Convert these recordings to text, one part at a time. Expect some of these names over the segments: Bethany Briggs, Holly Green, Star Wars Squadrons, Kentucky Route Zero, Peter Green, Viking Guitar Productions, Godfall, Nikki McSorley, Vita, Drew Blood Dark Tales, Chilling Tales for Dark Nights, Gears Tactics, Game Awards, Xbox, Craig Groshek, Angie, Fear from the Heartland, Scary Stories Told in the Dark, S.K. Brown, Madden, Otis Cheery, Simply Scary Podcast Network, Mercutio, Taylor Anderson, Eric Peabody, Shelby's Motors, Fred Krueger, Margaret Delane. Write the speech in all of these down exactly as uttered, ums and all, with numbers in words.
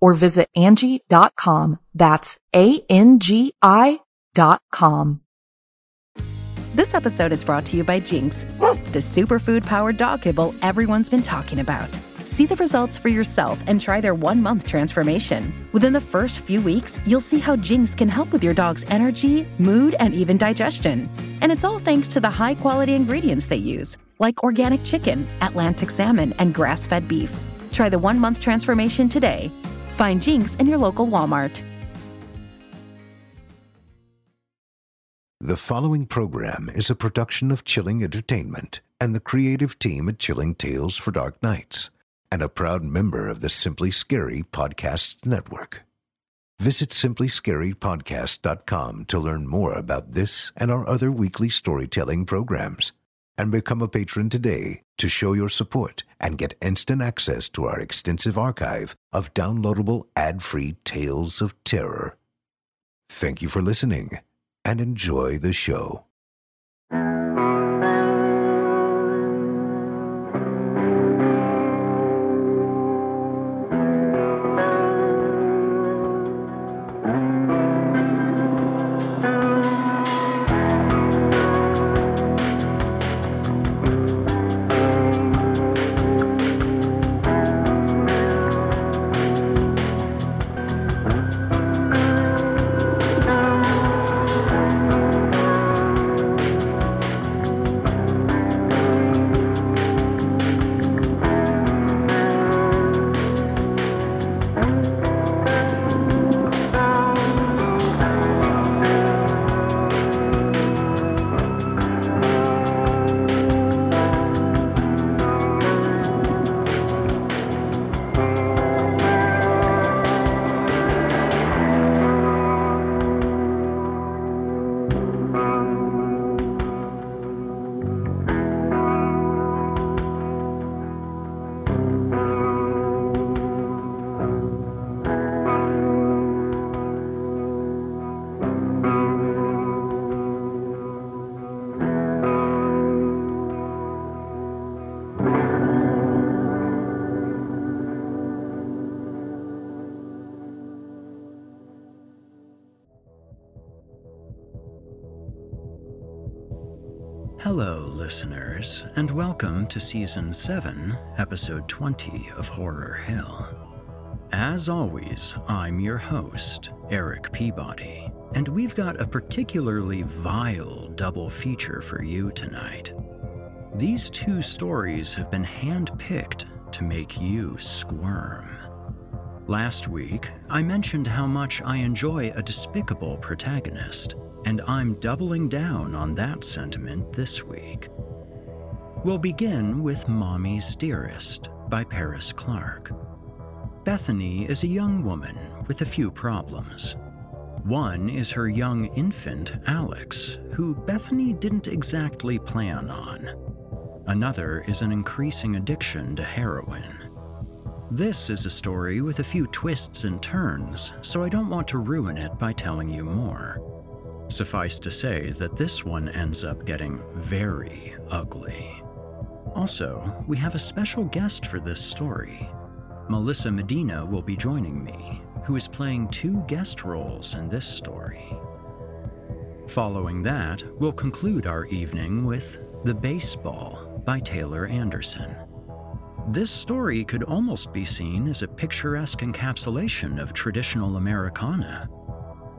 or visit Angie dot com. That's A N G I dot com. This episode is brought to you by Jinx, the superfood-powered dog kibble everyone's been talking about. See the results for yourself and try their one-month transformation. Within the first few weeks, you'll see how Jinx can help with your dog's energy, mood, and even digestion. And it's all thanks to the high-quality ingredients they use, like organic chicken, Atlantic salmon, and grass-fed beef. Try the one-month transformation today. Find Jinx in your local Walmart. The following program is a production of Chilling Entertainment and the creative team at Chilling Tales for Dark Nights, and a proud member of the Simply Scary Podcast Network. Visit simply scary podcast dot com to learn more about this and our other weekly storytelling programs, and become a patron today to show your support and get instant access to our extensive archive of downloadable ad-free tales of terror. Thank you for listening, and enjoy the show. Hello, listeners, and welcome to Season seven, Episode twenty of Horror Hill. As always, I'm your host, Eric Peabody, and we've got a particularly vile double feature for you tonight. These two stories have been handpicked to make you squirm. Last week, I mentioned how much I enjoy a despicable protagonist, and I'm doubling down on that sentiment this week. We'll begin with Mommy's Dearest by Paris Clark. Bethany is a young woman with a few problems. One is her young infant, Alex, who Bethany didn't exactly plan on. Another is an increasing addiction to heroin. This is a story with a few twists and turns, so I don't want to ruin it by telling you more. Suffice to say that this one ends up getting very ugly. Also, we have a special guest for this story. Melissa Medina will be joining me, who is playing two guest roles in this story. Following that, we'll conclude our evening with The Baseball by Taylor Anderson. This story could almost be seen as a picturesque encapsulation of traditional Americana.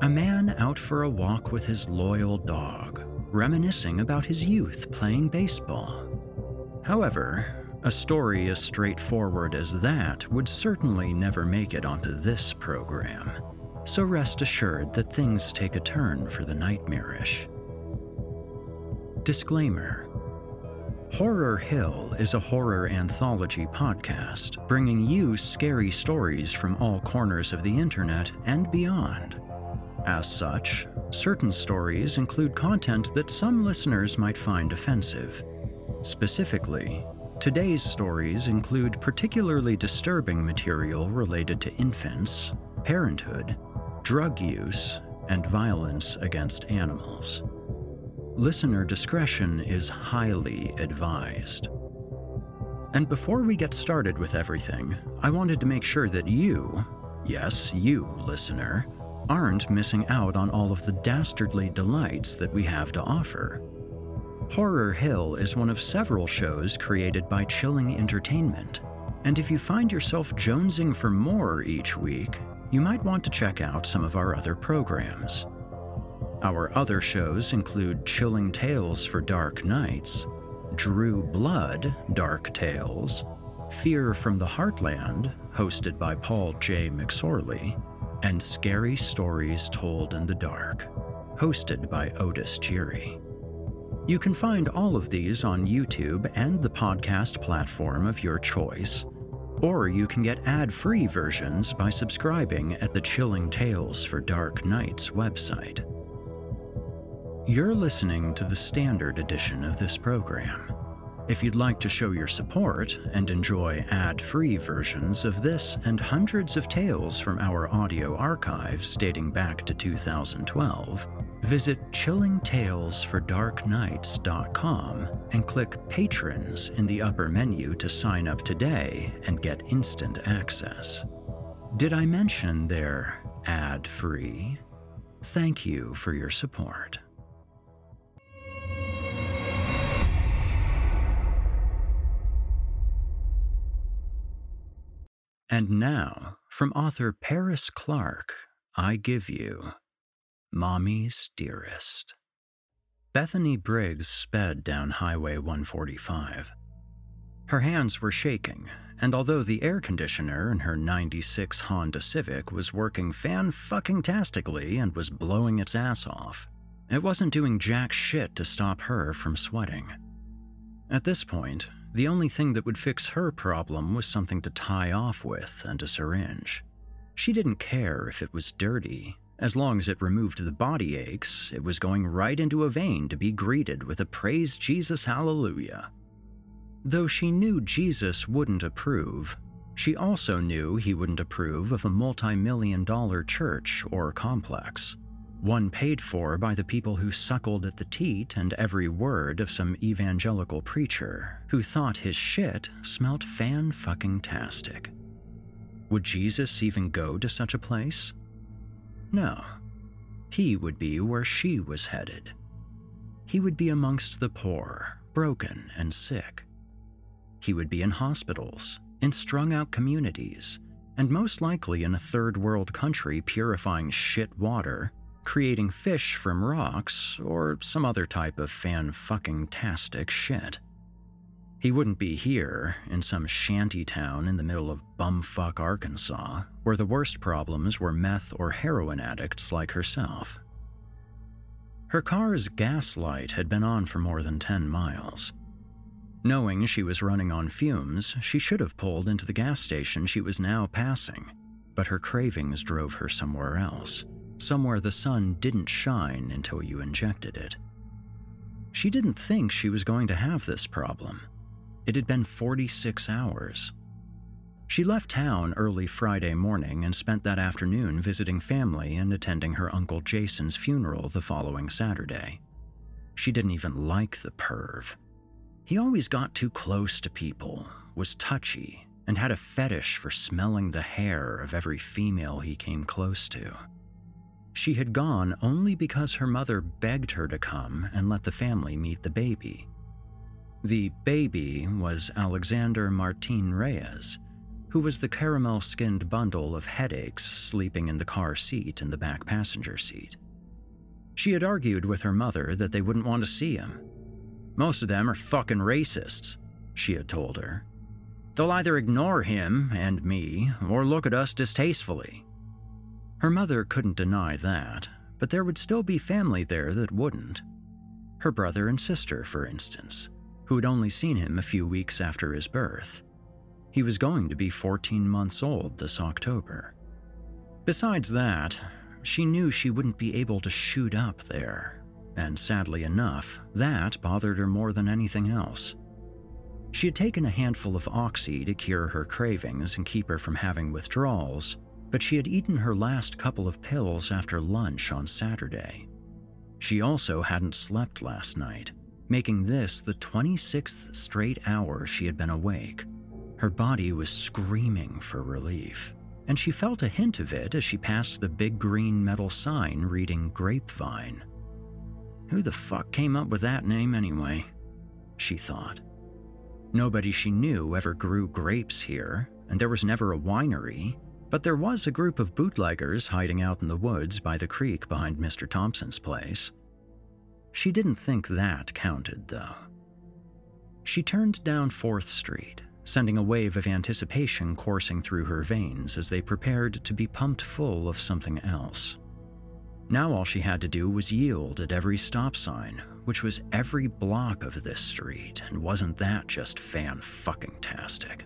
A man out for a walk with his loyal dog, reminiscing about his youth playing baseball. However, a story as straightforward as that would certainly never make it onto this program, so rest assured that things take a turn for the nightmarish. Disclaimer. Horror Hill is a horror anthology podcast bringing you scary stories from all corners of the internet and beyond. As such, certain stories include content that some listeners might find offensive. Specifically, today's stories include particularly disturbing material related to infants, parenthood, drug use, and violence against animals. Listener discretion is highly advised. And before we get started with everything, I wanted to make sure that you, yes, you, listener, aren't missing out on all of the dastardly delights that we have to offer. Horror Hill is one of several shows created by Chilling Entertainment, and if you find yourself jonesing for more each week, you might want to check out some of our other programs. Our other shows include Chilling Tales for Dark Nights, Drew Blood Dark Tales, Fear from the Heartland, hosted by Paul J. McSorley, and Scary Stories Told in the Dark, hosted by Otis Cheery. You can find all of these on YouTube and the podcast platform of your choice, or you can get ad-free versions by subscribing at the Chilling Tales for Dark Nights website. You're listening to the standard edition of this program. If you'd like to show your support and enjoy ad-free versions of this and hundreds of tales from our audio archives dating back to two thousand twelve, visit chilling tales for dark nights dot com and click Patrons in the upper menu to sign up today and get instant access. Did I mention they're ad-free? Thank you for your support. And now, from author Paris Clark, I give you Mommy's Dearest. Bethany Briggs sped down Highway one forty-five. Her hands were shaking, and although the air conditioner in her ninety-six Honda Civic was working fan-fucking-tastically and was blowing its ass off, it wasn't doing jack shit to stop her from sweating. At this point, the only thing that would fix her problem was something to tie off with and a syringe. She didn't care if it was dirty. As long as it removed the body aches, it was going right into a vein to be greeted with a praise Jesus hallelujah. Though she knew Jesus wouldn't approve, she also knew he wouldn't approve of a multi-million dollar church or complex, one paid for by the people who suckled at the teat and every word of some evangelical preacher who thought his shit smelt fan-fucking-tastic. Would Jesus even go to such a place? No. He would be where she was headed. He would be amongst the poor, broken, and sick. He would be in hospitals, in strung-out communities, and most likely in a third-world country purifying shit water, creating fish from rocks, or some other type of fan-fucking-tastic shit. He wouldn't be here, in some shanty town in the middle of bumfuck Arkansas, where the worst problems were meth or heroin addicts like herself. Her car's gas light had been on for more than ten miles. Knowing she was running on fumes, she should have pulled into the gas station she was now passing, but her cravings drove her somewhere else. Somewhere the sun didn't shine until you injected it. She didn't think she was going to have this problem. It had been forty-six hours. She left town early Friday morning and spent that afternoon visiting family and attending her Uncle Jason's funeral the following Saturday. She didn't even like the perv. He always got too close to people, was touchy, and had a fetish for smelling the hair of every female he came close to. She had gone only because her mother begged her to come and let the family meet the baby. The baby was Alexander Martin Reyes, who was the caramel-skinned bundle of headaches sleeping in the car seat and the back passenger seat. She had argued with her mother that they wouldn't want to see him. "Most of them are fucking racists," she had told her. "They'll either ignore him and me, or look at us distastefully." Her mother couldn't deny that, but there would still be family there that wouldn't. Her brother and sister, for instance, who had only seen him a few weeks after his birth. He was going to be fourteen months old this October. Besides that, she knew she wouldn't be able to shoot up there, and sadly enough, that bothered her more than anything else. She had taken a handful of Oxy to cure her cravings and keep her from having withdrawals, but she had eaten her last couple of pills after lunch on Saturday. She also hadn't slept last night, making this the twenty-sixth straight hour she had been awake. Her body was screaming for relief, and she felt a hint of it as she passed the big green metal sign reading Grapevine. "Who the fuck came up with that name anyway?" she thought. Nobody she knew ever grew grapes here, and there was never a winery, but there was a group of bootleggers hiding out in the woods by the creek behind Mister Thompson's place. She didn't think that counted, though. She turned down fourth street, sending a wave of anticipation coursing through her veins as they prepared to be pumped full of something else. Now all she had to do was yield at every stop sign, which was every block of this street, and wasn't that just fan-fucking-tastic?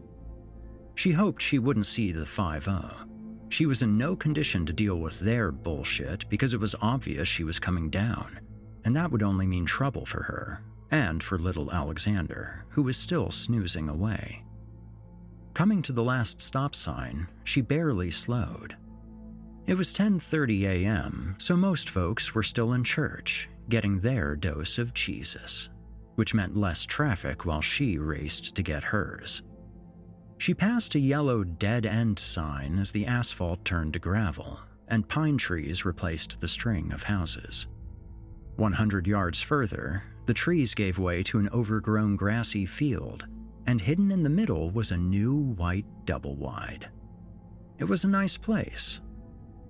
She hoped she wouldn't see the five oh. She was in no condition to deal with their bullshit because it was obvious she was coming down, and that would only mean trouble for her, and for little Alexander, who was still snoozing away. Coming to the last stop sign, she barely slowed. It was ten thirty a.m., so most folks were still in church, getting their dose of Jesus, which meant less traffic while she raced to get hers. She passed a yellow dead-end sign as the asphalt turned to gravel, and pine trees replaced the string of houses. one hundred yards further, the trees gave way to an overgrown grassy field, and hidden in the middle was a new white double-wide. It was a nice place.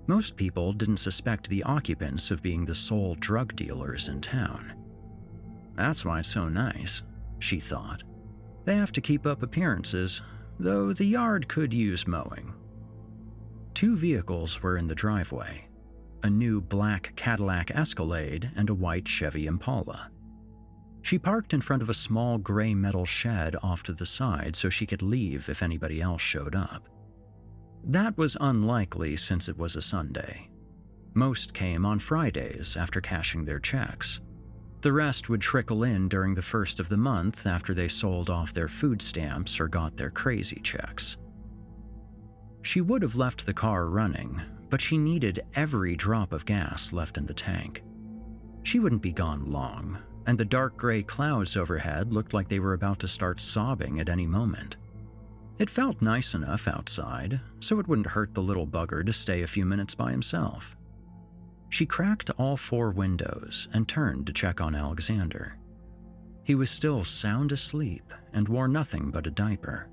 Most people didn't suspect the occupants of being the sole drug dealers in town. "That's why it's so nice," she thought. "They have to keep up appearances, though the yard could use mowing." Two vehicles were in the driveway, a new black Cadillac Escalade and a white Chevy Impala. She parked in front of a small gray metal shed off to the side so she could leave if anybody else showed up. That was unlikely since it was a Sunday. Most came on Fridays after cashing their checks. The rest would trickle in during the first of the month after they sold off their food stamps or got their crazy checks. She would have left the car running, but she needed every drop of gas left in the tank. She wouldn't be gone long, and the dark gray clouds overhead looked like they were about to start sobbing at any moment. It felt nice enough outside, so it wouldn't hurt the little bugger to stay a few minutes by himself. She cracked all four windows and turned to check on Alexander. He was still sound asleep and wore nothing but a diaper.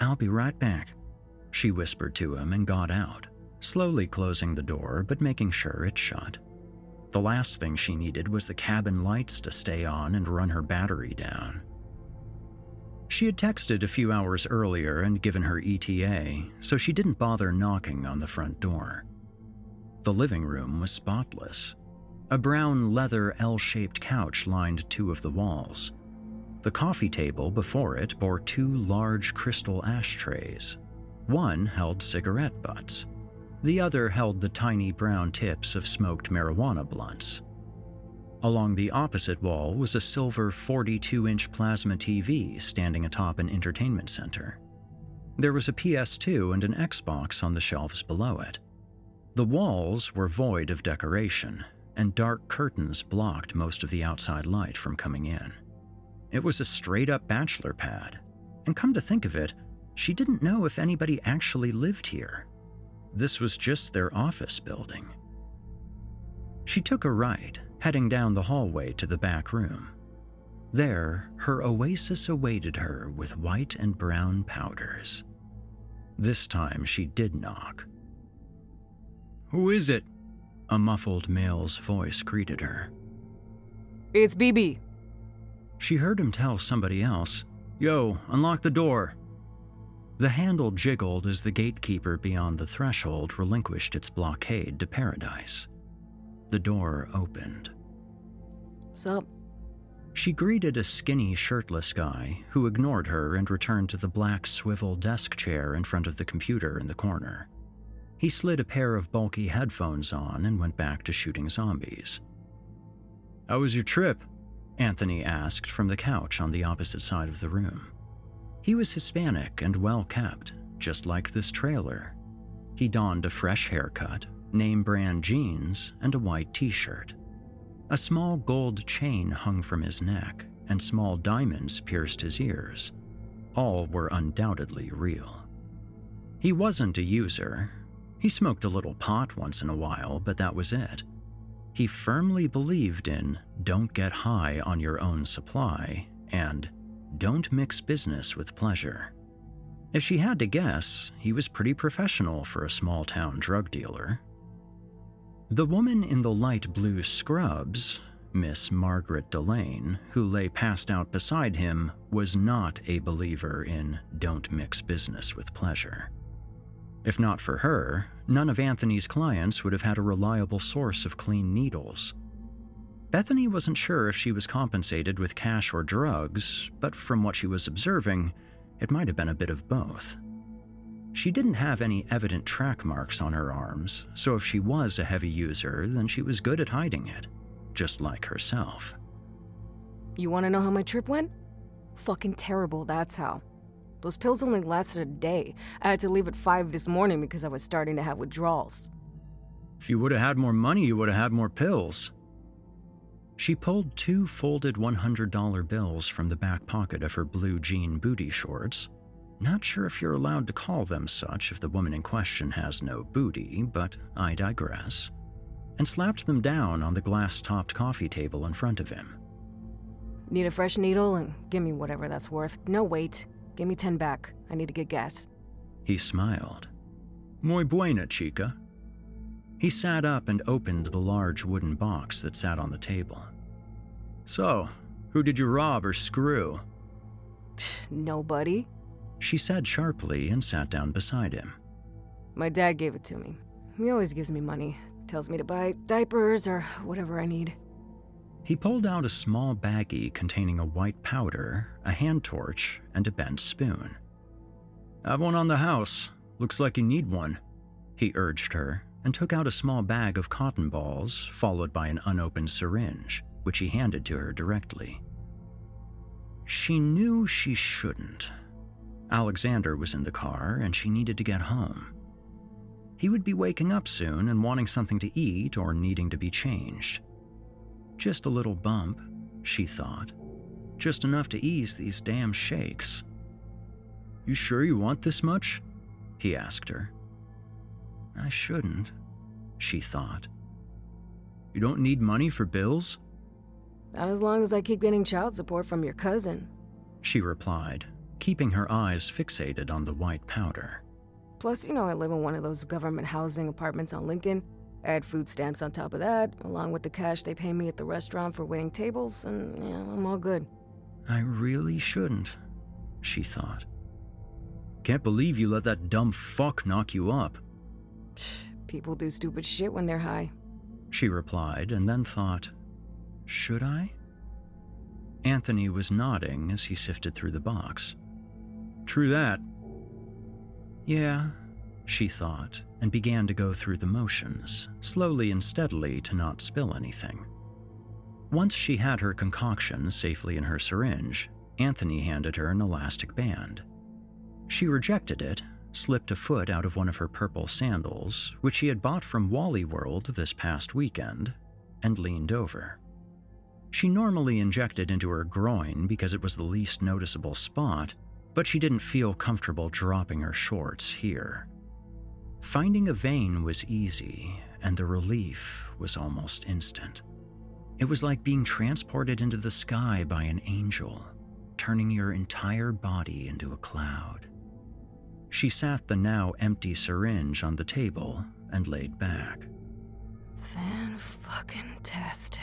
"I'll be right back," she whispered to him and got out, slowly closing the door but making sure it shut. The last thing she needed was the cabin lights to stay on and run her battery down. She had texted a few hours earlier and given her E T A, so she didn't bother knocking on the front door. The living room was spotless. A brown leather L-shaped couch lined two of the walls. The coffee table before it bore two large crystal ashtrays. One held cigarette butts. The other held the tiny brown tips of smoked marijuana blunts. Along the opposite wall was a silver forty-two inch plasma T V standing atop an entertainment center. There was a P S two and an Xbox on the shelves below it. The walls were void of decoration, and dark curtains blocked most of the outside light from coming in. It was a straight-up bachelor pad, and come to think of it, she didn't know if anybody actually lived here. This was just their office building. She took a right, heading down the hallway to the back room. There, her oasis awaited her with white and brown powders, This time she did knock. "Who is it?" A muffled male's voice greeted her. "It's B B." She heard him tell somebody else, "Yo, unlock the door." The handle jiggled as the gatekeeper beyond the threshold relinquished its blockade to paradise. The door opened. "Sup?" She greeted a skinny, shirtless guy who ignored her and returned to the black swivel desk chair in front of the computer in the corner. He slid a pair of bulky headphones on and went back to shooting zombies. "How was your trip?" Anthony asked from the couch on the opposite side of the room. He was Hispanic and well-kept, just like this trailer. He donned a fresh haircut, name-brand jeans, and a white t-shirt. A small gold chain hung from his neck, and small diamonds pierced his ears. All were undoubtedly real. He wasn't a user. He smoked a little pot once in a while, but that was it. He firmly believed in don't get high on your own supply and don't mix business with pleasure. If she had to guess, he was pretty professional for a small-town drug dealer. The woman in the light blue scrubs, Miss Margaret Delane, who lay passed out beside him, was not a believer in don't mix business with pleasure. If not for her, none of Anthony's clients would have had a reliable source of clean needles. Bethany wasn't sure if she was compensated with cash or drugs, but from what she was observing, it might have been a bit of both. She didn't have any evident track marks on her arms, so if she was a heavy user, then she was good at hiding it, just like herself. "You want to know how my trip went? Fucking terrible, that's how. Those pills only lasted a day. I had to leave at five this morning because I was starting to have withdrawals." "If you would have had more money, you would have had more pills." She pulled two folded one hundred dollar bills from the back pocket of her blue jean booty shorts. Not sure if you're allowed to call them such if the woman in question has no booty, but I digress. And slapped them down on the glass-topped coffee table in front of him. "Need a fresh needle and give me whatever that's worth. No, wait. Give me ten back. I need to get gas." He smiled. "Muy buena, chica." He sat up and opened the large wooden box that sat on the table. "So, who did you rob or screw?" "Nobody," she said sharply and sat down beside him. "My dad gave it to me. He always gives me money, tells me to buy diapers or whatever I need." He pulled out a small baggie containing a white powder, a hand torch, and a bent spoon. "Have one on the house. Looks like you need one," he urged her and took out a small bag of cotton balls, followed by an unopened syringe, which he handed to her directly. She knew she shouldn't. Alexander was in the car, and she needed to get home. He would be waking up soon and wanting something to eat or needing to be changed. Just a little bump, she thought. Just enough to ease these damn shakes. "You sure you want this much?" he asked her. "I shouldn't," she thought. "You don't need money for bills?" "Not as long as I keep getting child support from your cousin," she replied, keeping her eyes fixated on the white powder. "Plus, you know, I live in one of those government housing apartments on Lincoln. Add food stamps on top of that, along with the cash they pay me at the restaurant for waiting tables, and, yeah, I'm all good." "I really shouldn't," she thought. "Can't believe you let that dumb fuck knock you up." "People do stupid shit when they're high," she replied, and then thought, "Should I?" Anthony was nodding as he sifted through the box. "True that." "Yeah," she thought, and began to go through the motions, slowly and steadily to not spill anything. Once she had her concoction safely in her syringe, Anthony handed her an elastic band. She rejected it, slipped a foot out of one of her purple sandals, which she had bought from Wally World this past weekend, and leaned over. She normally injected into her groin because it was the least noticeable spot, but she didn't feel comfortable dropping her shorts here. Finding a vein was easy, and the relief was almost instant. It was like being transported into the sky by an angel, turning your entire body into a cloud. She sat the now empty syringe on the table and laid back. Fan-fucking-tastic.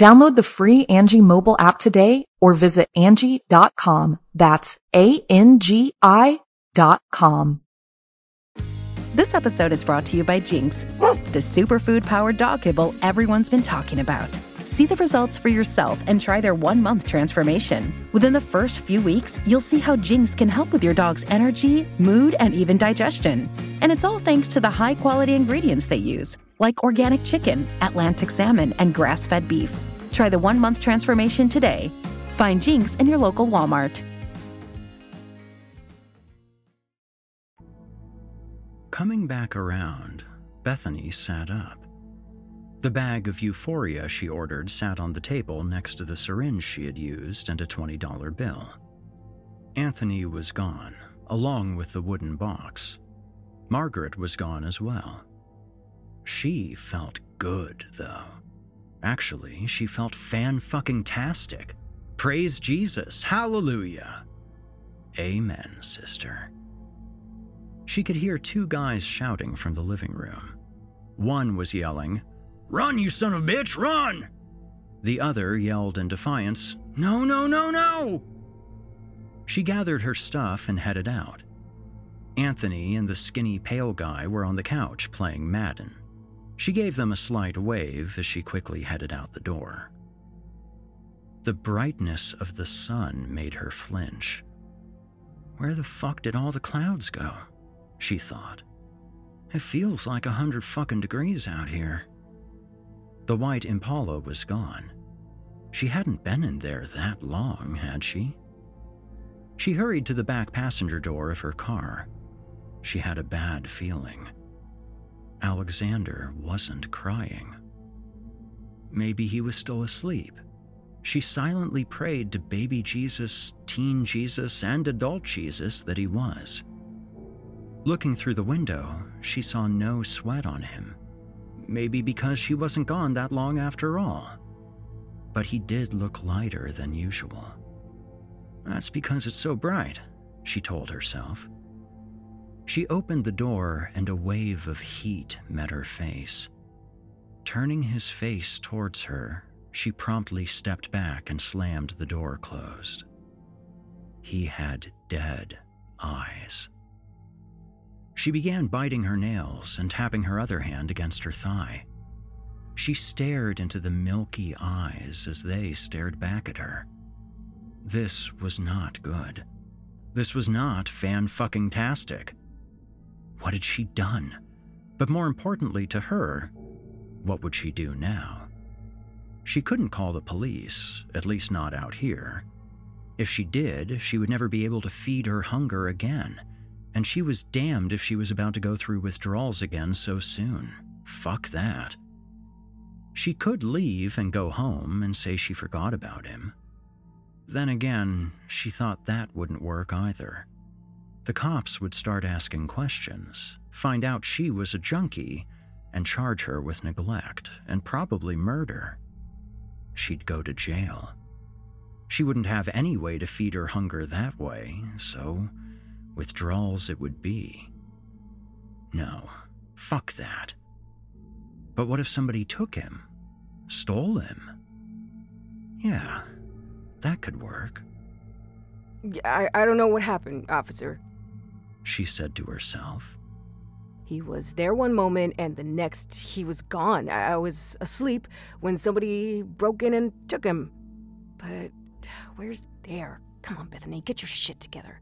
Download the free Angie mobile app today or visit Angie dot com. That's A N G I dot com. This episode is brought to you by Jinx, the superfood-powered dog kibble everyone's been talking about. See the results for yourself and try their one-month transformation. Within the first few weeks, you'll see how Jinx can help with your dog's energy, mood, and even digestion. And it's all thanks to the high-quality ingredients they use, like organic chicken, Atlantic salmon, and grass-fed beef. Try the one-month transformation today. Find Jinx in your local Walmart. Coming back around, Bethany sat up. The bag of euphoria she ordered sat on the table next to the syringe she had used and a twenty dollar bill. Anthony was gone, along with the wooden box. Margaret was gone as well. She felt good, though. Actually, she felt fan-fucking-tastic. Praise Jesus. Hallelujah. Amen, sister. She could hear two guys shouting from the living room. One was yelling, "Run, you son of a bitch, run!" The other yelled in defiance, "No, no, no, no!" She gathered her stuff and headed out. Anthony and the skinny pale guy were on the couch playing Madden. She gave them a slight wave as she quickly headed out the door. The brightness of the sun made her flinch. Where the fuck did all the clouds go? She thought. It feels like a hundred fucking degrees out here. The white Impala was gone. She hadn't been in there that long, had she? She hurried to the back passenger door of her car. She had a bad feeling. Alexander wasn't crying. Maybe he was still asleep. She silently prayed to baby Jesus, teen Jesus, and adult Jesus that he was. Looking through the window, she saw no sweat on him. Maybe because she wasn't gone that long after all. But he did look lighter than usual. That's because it's so bright, she told herself. She opened the door and a wave of heat met her face. Turning his face towards her, she promptly stepped back and slammed the door closed. He had dead eyes. She began biting her nails and tapping her other hand against her thigh. She stared into the milky eyes as they stared back at her. This was not good. This was not fan-fucking-tastic. What had she done? But more importantly to her, what would she do now? She couldn't call the police, at least not out here. If she did, she would never be able to feed her hunger again, and she was damned if she was about to go through withdrawals again so soon. Fuck that. She could leave and go home and say she forgot about him. Then again, she thought that wouldn't work either. The cops would start asking questions, find out she was a junkie, and charge her with neglect and probably murder. She'd go to jail. She wouldn't have any way to feed her hunger that way, so withdrawals it would be. No, fuck that. But what if somebody took him? Stole him? Yeah. That could work. I, I don't know what happened, officer, she said to herself. He was there one moment, and the next he was gone. I was asleep when somebody broke in and took him. But where's there? Come on, Bethany, get your shit together.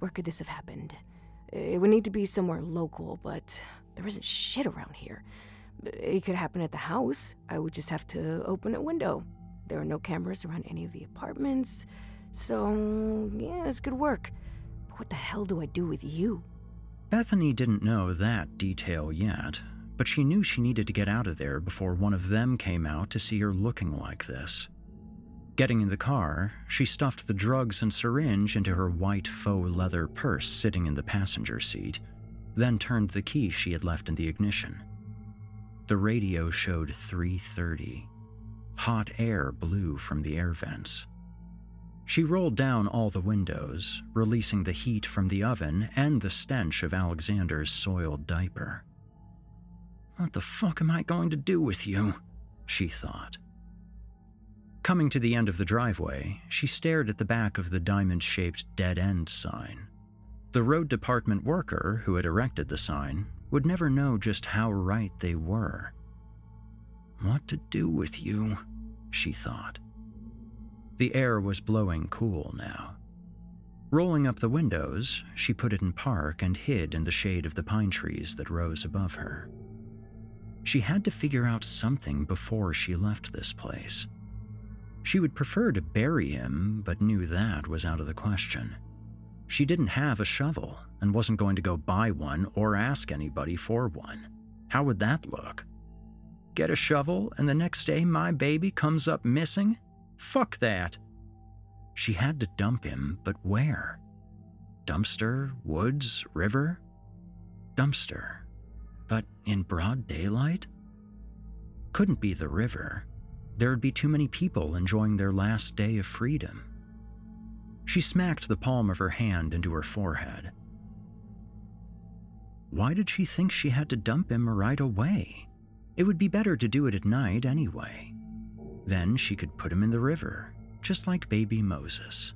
Where could this have happened? It would need to be somewhere local, but there isn't shit around here. It could happen at the house. I would just have to open a window. There are no cameras around any of the apartments, so yeah, this could work. But what the hell do I do with you? Bethany didn't know that detail yet, but she knew she needed to get out of there before one of them came out to see her looking like this. Getting in the car, she stuffed the drugs and syringe into her white faux leather purse sitting in the passenger seat, then turned the key she had left in the ignition. The radio showed three thirty. Hot air blew from the air vents. She rolled down all the windows, releasing the heat from the oven and the stench of Alexander's soiled diaper. What the fuck am I going to do with you? She thought. Coming to the end of the driveway, she stared at the back of the diamond-shaped dead-end sign. The road department worker who had erected the sign would never know just how right they were. What to do with you? She thought. The air was blowing cool now. Rolling up the windows, she put it in park and hid in the shade of the pine trees that rose above her. She had to figure out something before she left this place. She would prefer to bury him, but knew that was out of the question. She didn't have a shovel and wasn't going to go buy one or ask anybody for one. How would that look? Get a shovel and the next day my baby comes up missing? Fuck that. She had to dump him, but where? Dumpster, woods, river? Dumpster, but in broad daylight? Couldn't be the river. There'd be too many people enjoying their last day of freedom. She smacked the palm of her hand into her forehead. Why did she think she had to dump him right away? It would be better to do it at night anyway. Then she could put him in the river, just like baby Moses.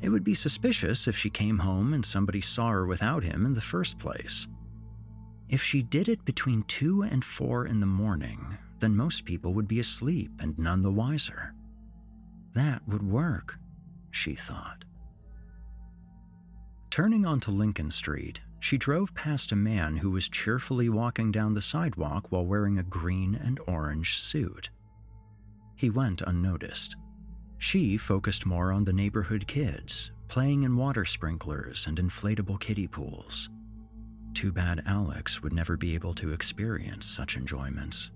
It would be suspicious if she came home and somebody saw her without him in the first place. If she did it between two and four in the morning, then most people would be asleep and none the wiser. That would work, she thought. Turning onto Lincoln Street, she drove past a man who was cheerfully walking down the sidewalk while wearing a green and orange suit. He went unnoticed. She focused more on the neighborhood kids, playing in water sprinklers and inflatable kiddie pools. Too bad Alex would never be able to experience such enjoyments.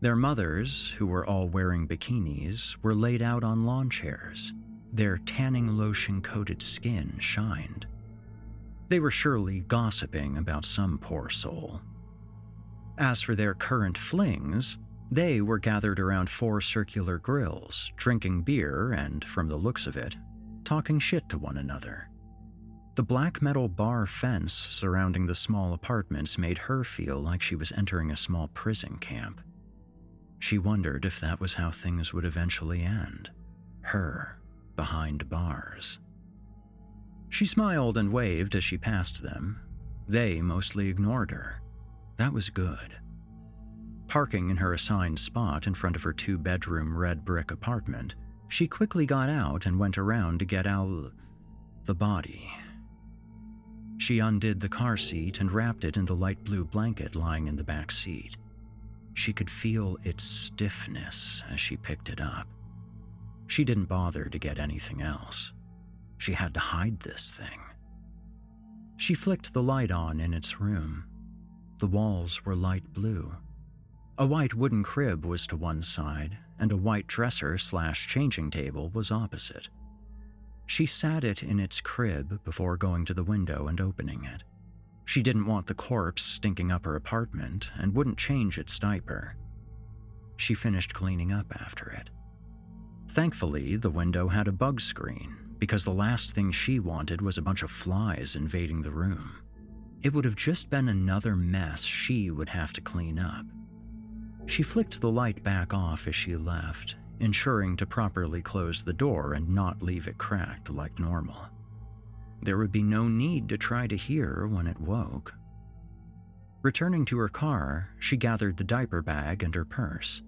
Their mothers, who were all wearing bikinis, were laid out on lawn chairs. Their tanning lotion-coated skin shined. They were surely gossiping about some poor soul. As for their current flings, they were gathered around four circular grills, drinking beer and, from the looks of it, talking shit to one another. The black metal bar fence surrounding the small apartments made her feel like she was entering a small prison camp. She wondered if that was how things would eventually end. Her, behind bars. She smiled and waved as she passed them. They mostly ignored her. That was good. Parking in her assigned spot in front of her two-bedroom red brick apartment, she quickly got out and went around to get out the body. She undid the car seat and wrapped it in the light blue blanket lying in the back seat. She could feel its stiffness as she picked it up. She didn't bother to get anything else. She had to hide this thing. She flicked the light on in its room. The walls were light blue. A white wooden crib was to one side, and a white dresser slash changing table was opposite. She sat it in its crib before going to the window and opening it. She didn't want the corpse stinking up her apartment and wouldn't change its diaper. She finished cleaning up after it. Thankfully, the window had a bug screen, because the last thing she wanted was a bunch of flies invading the room. It would have just been another mess she would have to clean up. She flicked the light back off as she left, ensuring to properly close the door and not leave it cracked like normal. There would be no need to try to hear when it woke. Returning to her car, she gathered the diaper bag and her purse.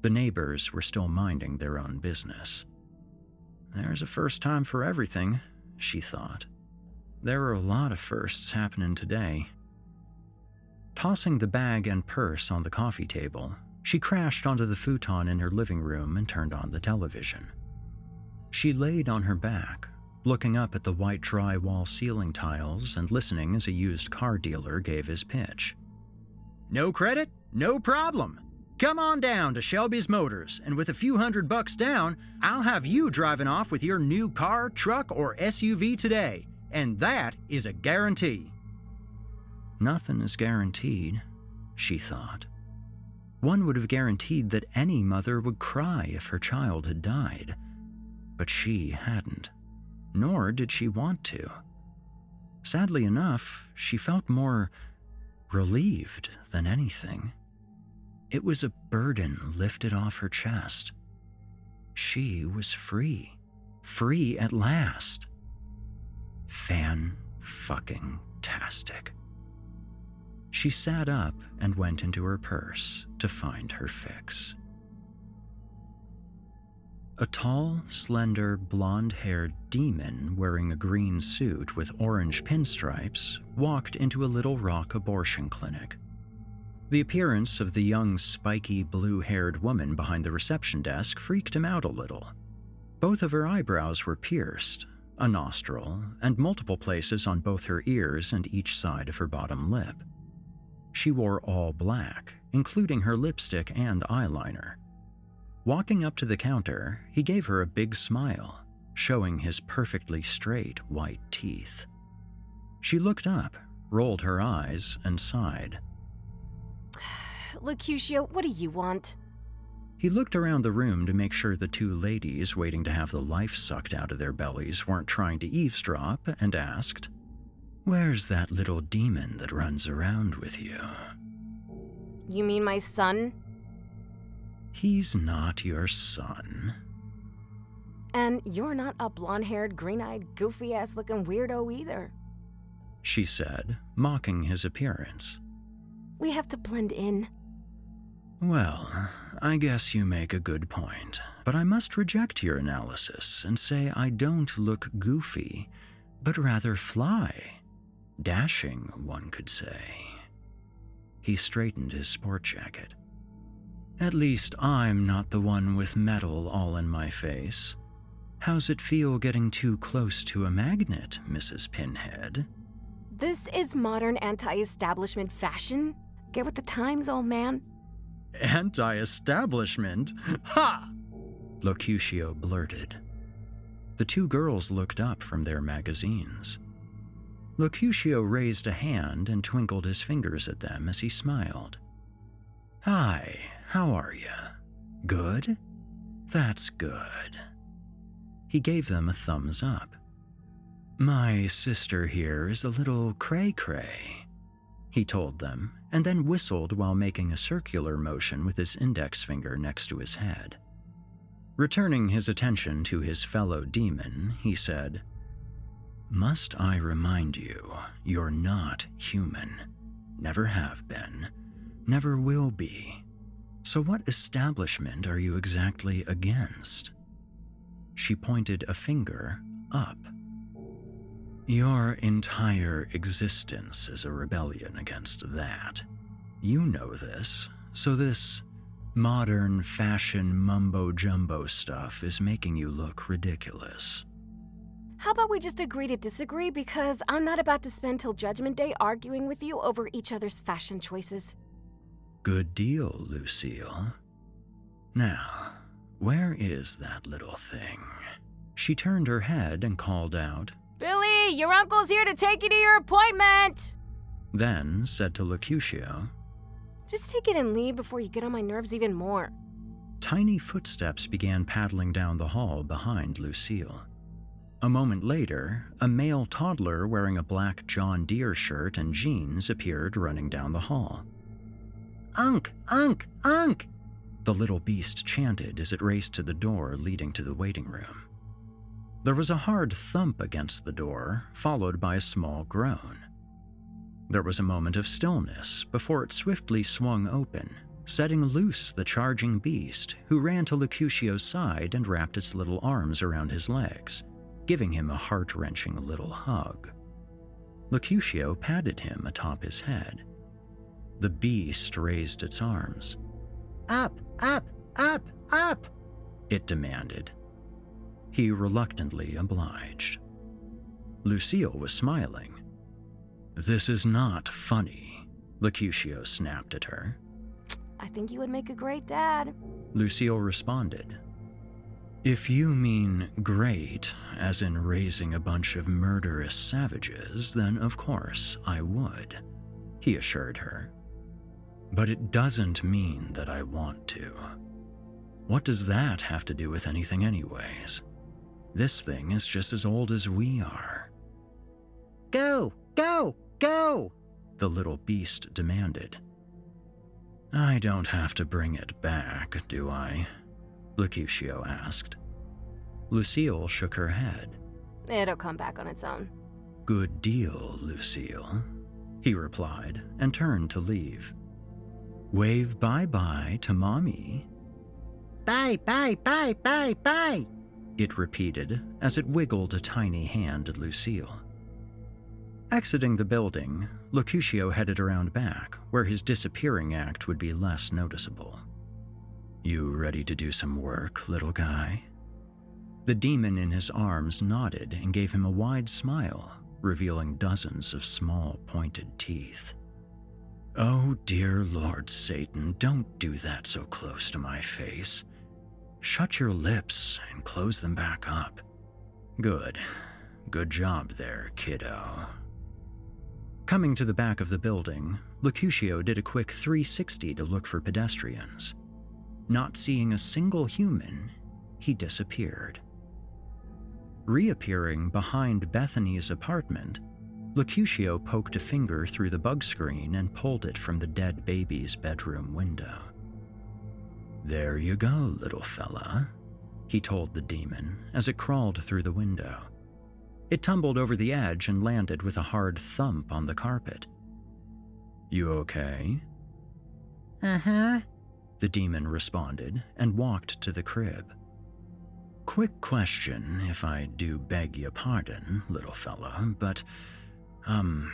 The neighbors were still minding their own business. There's a first time for everything, she thought. There are a lot of firsts happening today. Tossing the bag and purse on the coffee table, she crashed onto the futon in her living room and turned on the television. She laid on her back, looking up at the white drywall ceiling tiles and listening as a used car dealer gave his pitch. No credit, no problem. Come on down to Shelby's Motors, and with a few hundred bucks down, I'll have you driving off with your new car, truck, or S U V today. And that is a guarantee. Nothing is guaranteed, she thought. One would have guaranteed that any mother would cry if her child had died. But she hadn't, nor did she want to. Sadly enough, she felt more relieved than anything. It was a burden lifted off her chest. She was free. Free at last. Fan-fucking-tastic. She sat up and went into her purse to find her fix. A tall, slender, blonde-haired demon wearing a green suit with orange pinstripes walked into a Little Rock abortion clinic. The appearance of the young, spiky, blue-haired woman behind the reception desk freaked him out a little. Both of her eyebrows were pierced, a nostril, and multiple places on both her ears and each side of her bottom lip. She wore all black, including her lipstick and eyeliner. Walking up to the counter, he gave her a big smile, showing his perfectly straight white teeth. She looked up, rolled her eyes, and sighed. Mercutio, what do you want? He looked around the room to make sure the two ladies waiting to have the life sucked out of their bellies weren't trying to eavesdrop, and asked, Where's that little demon that runs around with you? You mean my son? He's not your son. And you're not a blonde-haired, green-eyed, goofy-ass-looking weirdo either, she said, mocking his appearance. We have to blend in. Well, I guess you make a good point, but I must reject your analysis and say I don't look goofy, but rather fly. Dashing, one could say. He straightened his sport jacket. At least I'm not the one with metal all in my face. How's it feel getting too close to a magnet, Missus Pinhead? This is modern anti-establishment fashion. Get with the times, old man. Anti-establishment? Ha! Locutio blurted. The two girls looked up from their magazines. Locutio raised a hand and twinkled his fingers at them as he smiled. Hi, how are you? Good? That's good. He gave them a thumbs up. My sister here is a little cray-cray, he told them, and then whistled while making a circular motion with his index finger next to his head. Returning his attention to his fellow demon, he said, Must I remind you, you're not human. Never have been. Never will be. So what establishment are you exactly against? She pointed a finger up. Your entire existence is a rebellion against that. You know this, so this modern fashion mumbo-jumbo stuff is making you look ridiculous. How about we just agree to disagree, because I'm not about to spend till Judgment Day arguing with you over each other's fashion choices. Good deal, Lucille. Now, where is that little thing? She turned her head and called out, Billy, your uncle's here to take you to your appointment! Then said to Locutio, Just take it and leave before you get on my nerves even more. Tiny footsteps began paddling down the hall behind Lucille. A moment later, a male toddler wearing a black John Deere shirt and jeans appeared running down the hall. Unk! Unk! Unk! The little beast chanted as it raced to the door leading to the waiting room. There was a hard thump against the door, followed by a small groan. There was a moment of stillness before it swiftly swung open, setting loose the charging beast, who ran to Mercutio's side and wrapped its little arms around his legs, giving him a heart-wrenching little hug. Mercutio patted him atop his head. The beast raised its arms. "Up, up, up, up!" it demanded. He reluctantly obliged. Lucille was smiling. "This is not funny," Mercutio snapped at her. "I think you would make a great dad," Lucille responded. "If you mean great, as in raising a bunch of murderous savages, then of course I would," he assured her. "But it doesn't mean that I want to. What does that have to do with anything anyways? This thing is just as old as we are." "Go, go, go!" the little beast demanded. "I don't have to bring it back, do I?" Mercutio asked. Lucille shook her head. "It'll come back on its own." "Good deal, Lucille," he replied, and turned to leave. "Wave bye-bye to Mommy." "Bye, bye, bye, bye, bye," it repeated as it wiggled a tiny hand at Lucille. Exiting the building, Mercutio headed around back, where his disappearing act would be less noticeable. "You ready to do some work, little guy?" The demon in his arms nodded and gave him a wide smile, revealing dozens of small, pointed teeth. "Oh, dear Lord Satan, don't do that so close to my face. Shut your lips and close them back up. Good. Good job there, kiddo." Coming to the back of the building, Mercutio did a quick three sixty to look for pedestrians. Not seeing a single human, he disappeared. Reappearing behind Bethany's apartment, Mercutio poked a finger through the bug screen and pulled it from the dead baby's bedroom window. "There you go, little fella," he told the demon as it crawled through the window. It tumbled over the edge and landed with a hard thump on the carpet. "You okay?" "Uh-huh," the demon responded and walked to the crib. "Quick question, if I do beg your pardon, little fella, but, um,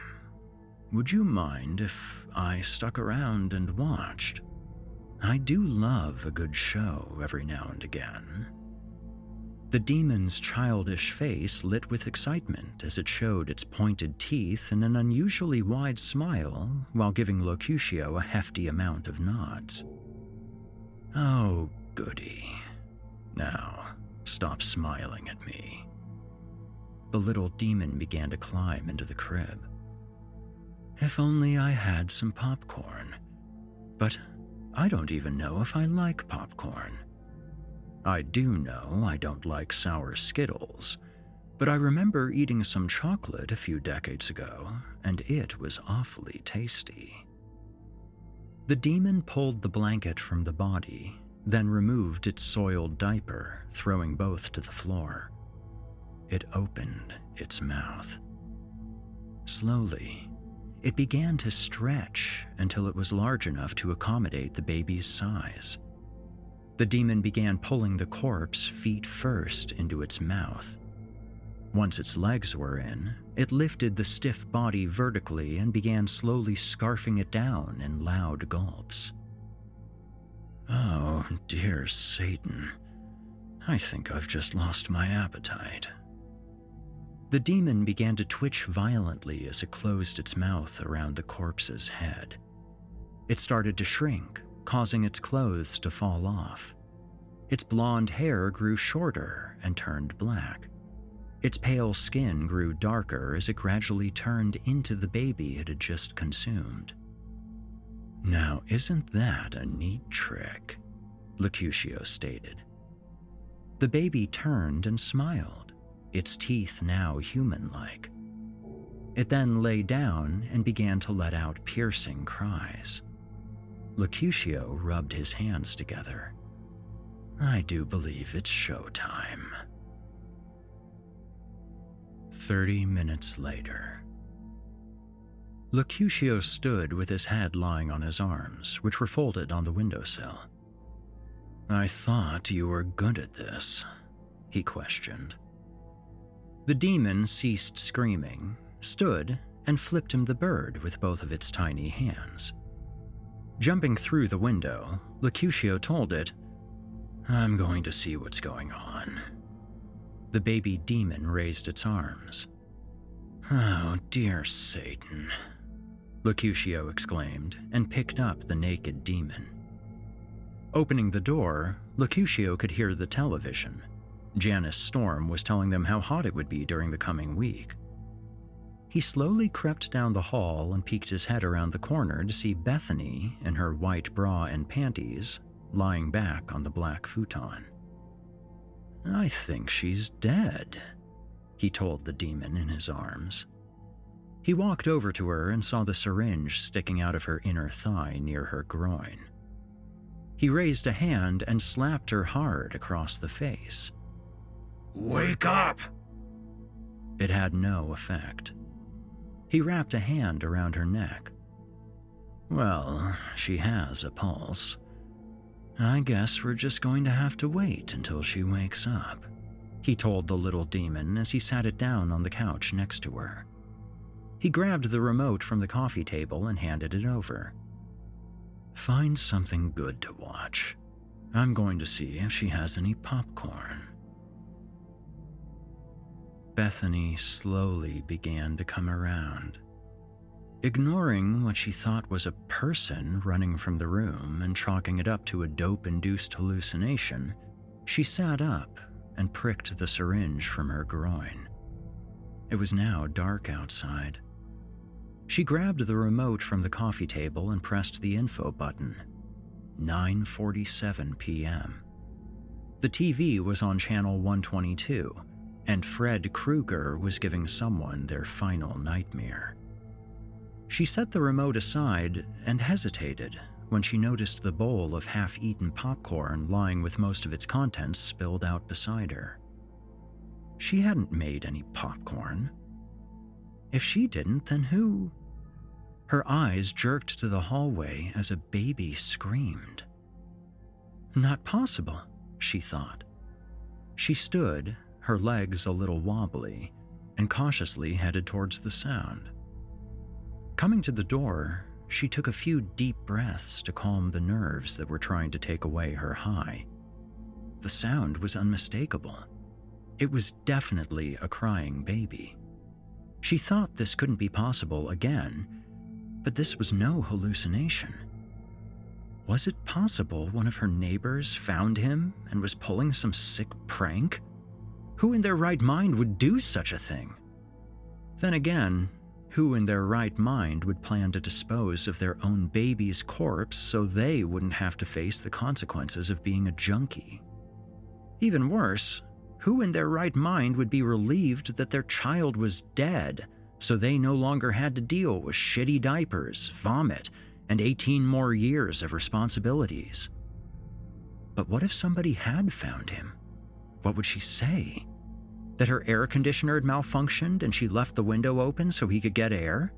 would you mind if I stuck around and watched? I do love a good show every now and again." The demon's childish face lit with excitement as it showed its pointed teeth and an unusually wide smile while giving Mercutio a hefty amount of nods. "Oh, goody. Now, stop smiling at me." The little demon began to climb into the crib. "If only I had some popcorn. But I don't even know if I like popcorn. I do know I don't like sour Skittles, but I remember eating some chocolate a few decades ago, and it was awfully tasty." The demon pulled the blanket from the body, then removed its soiled diaper, throwing both to the floor. It opened its mouth. Slowly, it began to stretch until it was large enough to accommodate the baby's size. The demon began pulling the corpse feet first into its mouth. Once its legs were in, it lifted the stiff body vertically and began slowly scarfing it down in loud gulps. "Oh, dear Satan, I think I've just lost my appetite." The demon began to twitch violently as it closed its mouth around the corpse's head. It started to shrink, causing its clothes to fall off. Its blonde hair grew shorter and turned black. Its pale skin grew darker as it gradually turned into the baby it had just consumed. "Now isn't that a neat trick?" Mercutio stated. The baby turned and smiled, its teeth now human-like. It then lay down and began to let out piercing cries. Mercutio rubbed his hands together. "I do believe it's showtime." Thirty minutes later. Mercutio stood with his head lying on his arms, which were folded on the windowsill. "I thought you were good at this," he questioned. The demon ceased screaming, stood, and flipped him the bird with both of its tiny hands. Jumping through the window, Mercutio told it, "I'm going to see what's going on." The baby demon raised its arms. "Oh, dear Satan," Mercutio exclaimed, and picked up the naked demon. Opening the door, Mercutio could hear the television. Janice Storm was telling them how hot it would be during the coming week. He slowly crept down the hall and peeked his head around the corner to see Bethany, in her white bra and panties, lying back on the black futon. "I think she's dead," he told the demon in his arms. He walked over to her and saw the syringe sticking out of her inner thigh near her groin. He raised a hand and slapped her hard across the face. "Wake up!" It had no effect. He wrapped a hand around her neck. "Well, she has a pulse. I guess we're just going to have to wait until she wakes up," he told the little demon as he sat it down on the couch next to her. He grabbed the remote from the coffee table and handed it over. "Find something good to watch. I'm going to see if she has any popcorn." Bethany slowly began to come around. Ignoring what she thought was a person running from the room and chalking it up to a dope-induced hallucination, she sat up and pricked the syringe from her groin. It was now dark outside. She grabbed the remote from the coffee table and pressed the info button. nine forty-seven p.m. The T V was on channel one twenty-two, and Fred Krueger was giving someone their final nightmare. She set the remote aside and hesitated when she noticed the bowl of half-eaten popcorn lying with most of its contents spilled out beside her. She hadn't made any popcorn. If she didn't, then who? Her eyes jerked to the hallway as a baby screamed. Not possible, she thought. She stood, her legs a little wobbly, and cautiously headed towards the sound. Coming to the door, she took a few deep breaths to calm the nerves that were trying to take away her high. The sound was unmistakable. It was definitely a crying baby. She thought this couldn't be possible again, but this was no hallucination. Was it possible one of her neighbors found him and was pulling some sick prank? Who in their right mind would do such a thing? Then again, who in their right mind would plan to dispose of their own baby's corpse so they wouldn't have to face the consequences of being a junkie? Even worse, who in their right mind would be relieved that their child was dead so they no longer had to deal with shitty diapers, vomit, and eighteen more years of responsibilities? But what if somebody had found him? What would she say? That her air conditioner had malfunctioned and she left the window open so he could get air?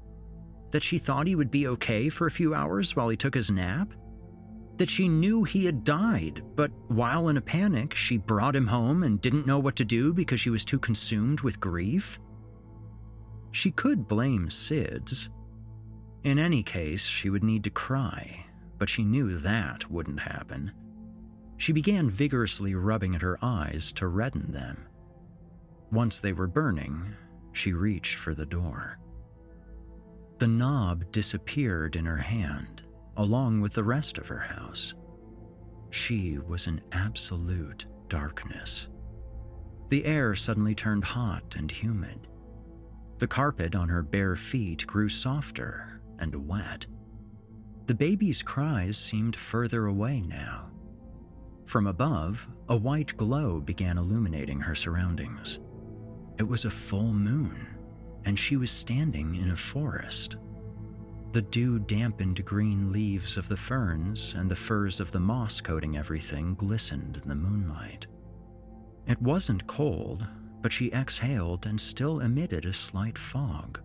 That she thought he would be okay for a few hours while he took his nap? That she knew he had died, but while in a panic, she brought him home and didn't know what to do because she was too consumed with grief? She could blame S I D S. In any case, she would need to cry, but she knew that wouldn't happen. She began vigorously rubbing at her eyes to redden them. Once they were burning, she reached for the door. The knob disappeared in her hand, along with the rest of her house. She was in absolute darkness. The air suddenly turned hot and humid. The carpet on her bare feet grew softer and wet. The baby's cries seemed further away now. From above, a white glow began illuminating her surroundings. It was a full moon, and she was standing in a forest. The dew-dampened green leaves of the ferns and the furs of the moss coating everything glistened in the moonlight. It wasn't cold, but she exhaled and still emitted a slight fog.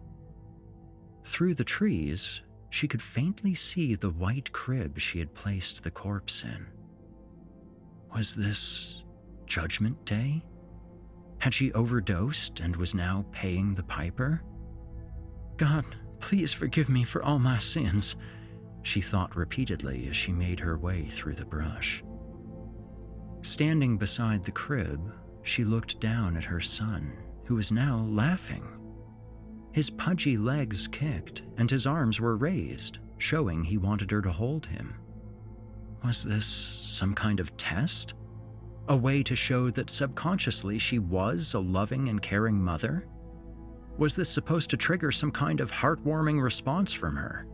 Through the trees, she could faintly see the white crib she had placed the corpse in. Was this Judgment Day? Had she overdosed and was now paying the piper? God, please forgive me for all my sins, she thought repeatedly as she made her way through the brush. Standing beside the crib, she looked down at her son, who was now laughing. His pudgy legs kicked, and his arms were raised, showing he wanted her to hold him. Was this some kind of test? A way to show that subconsciously she was a loving and caring mother? Was this supposed to trigger some kind of heartwarming response from her?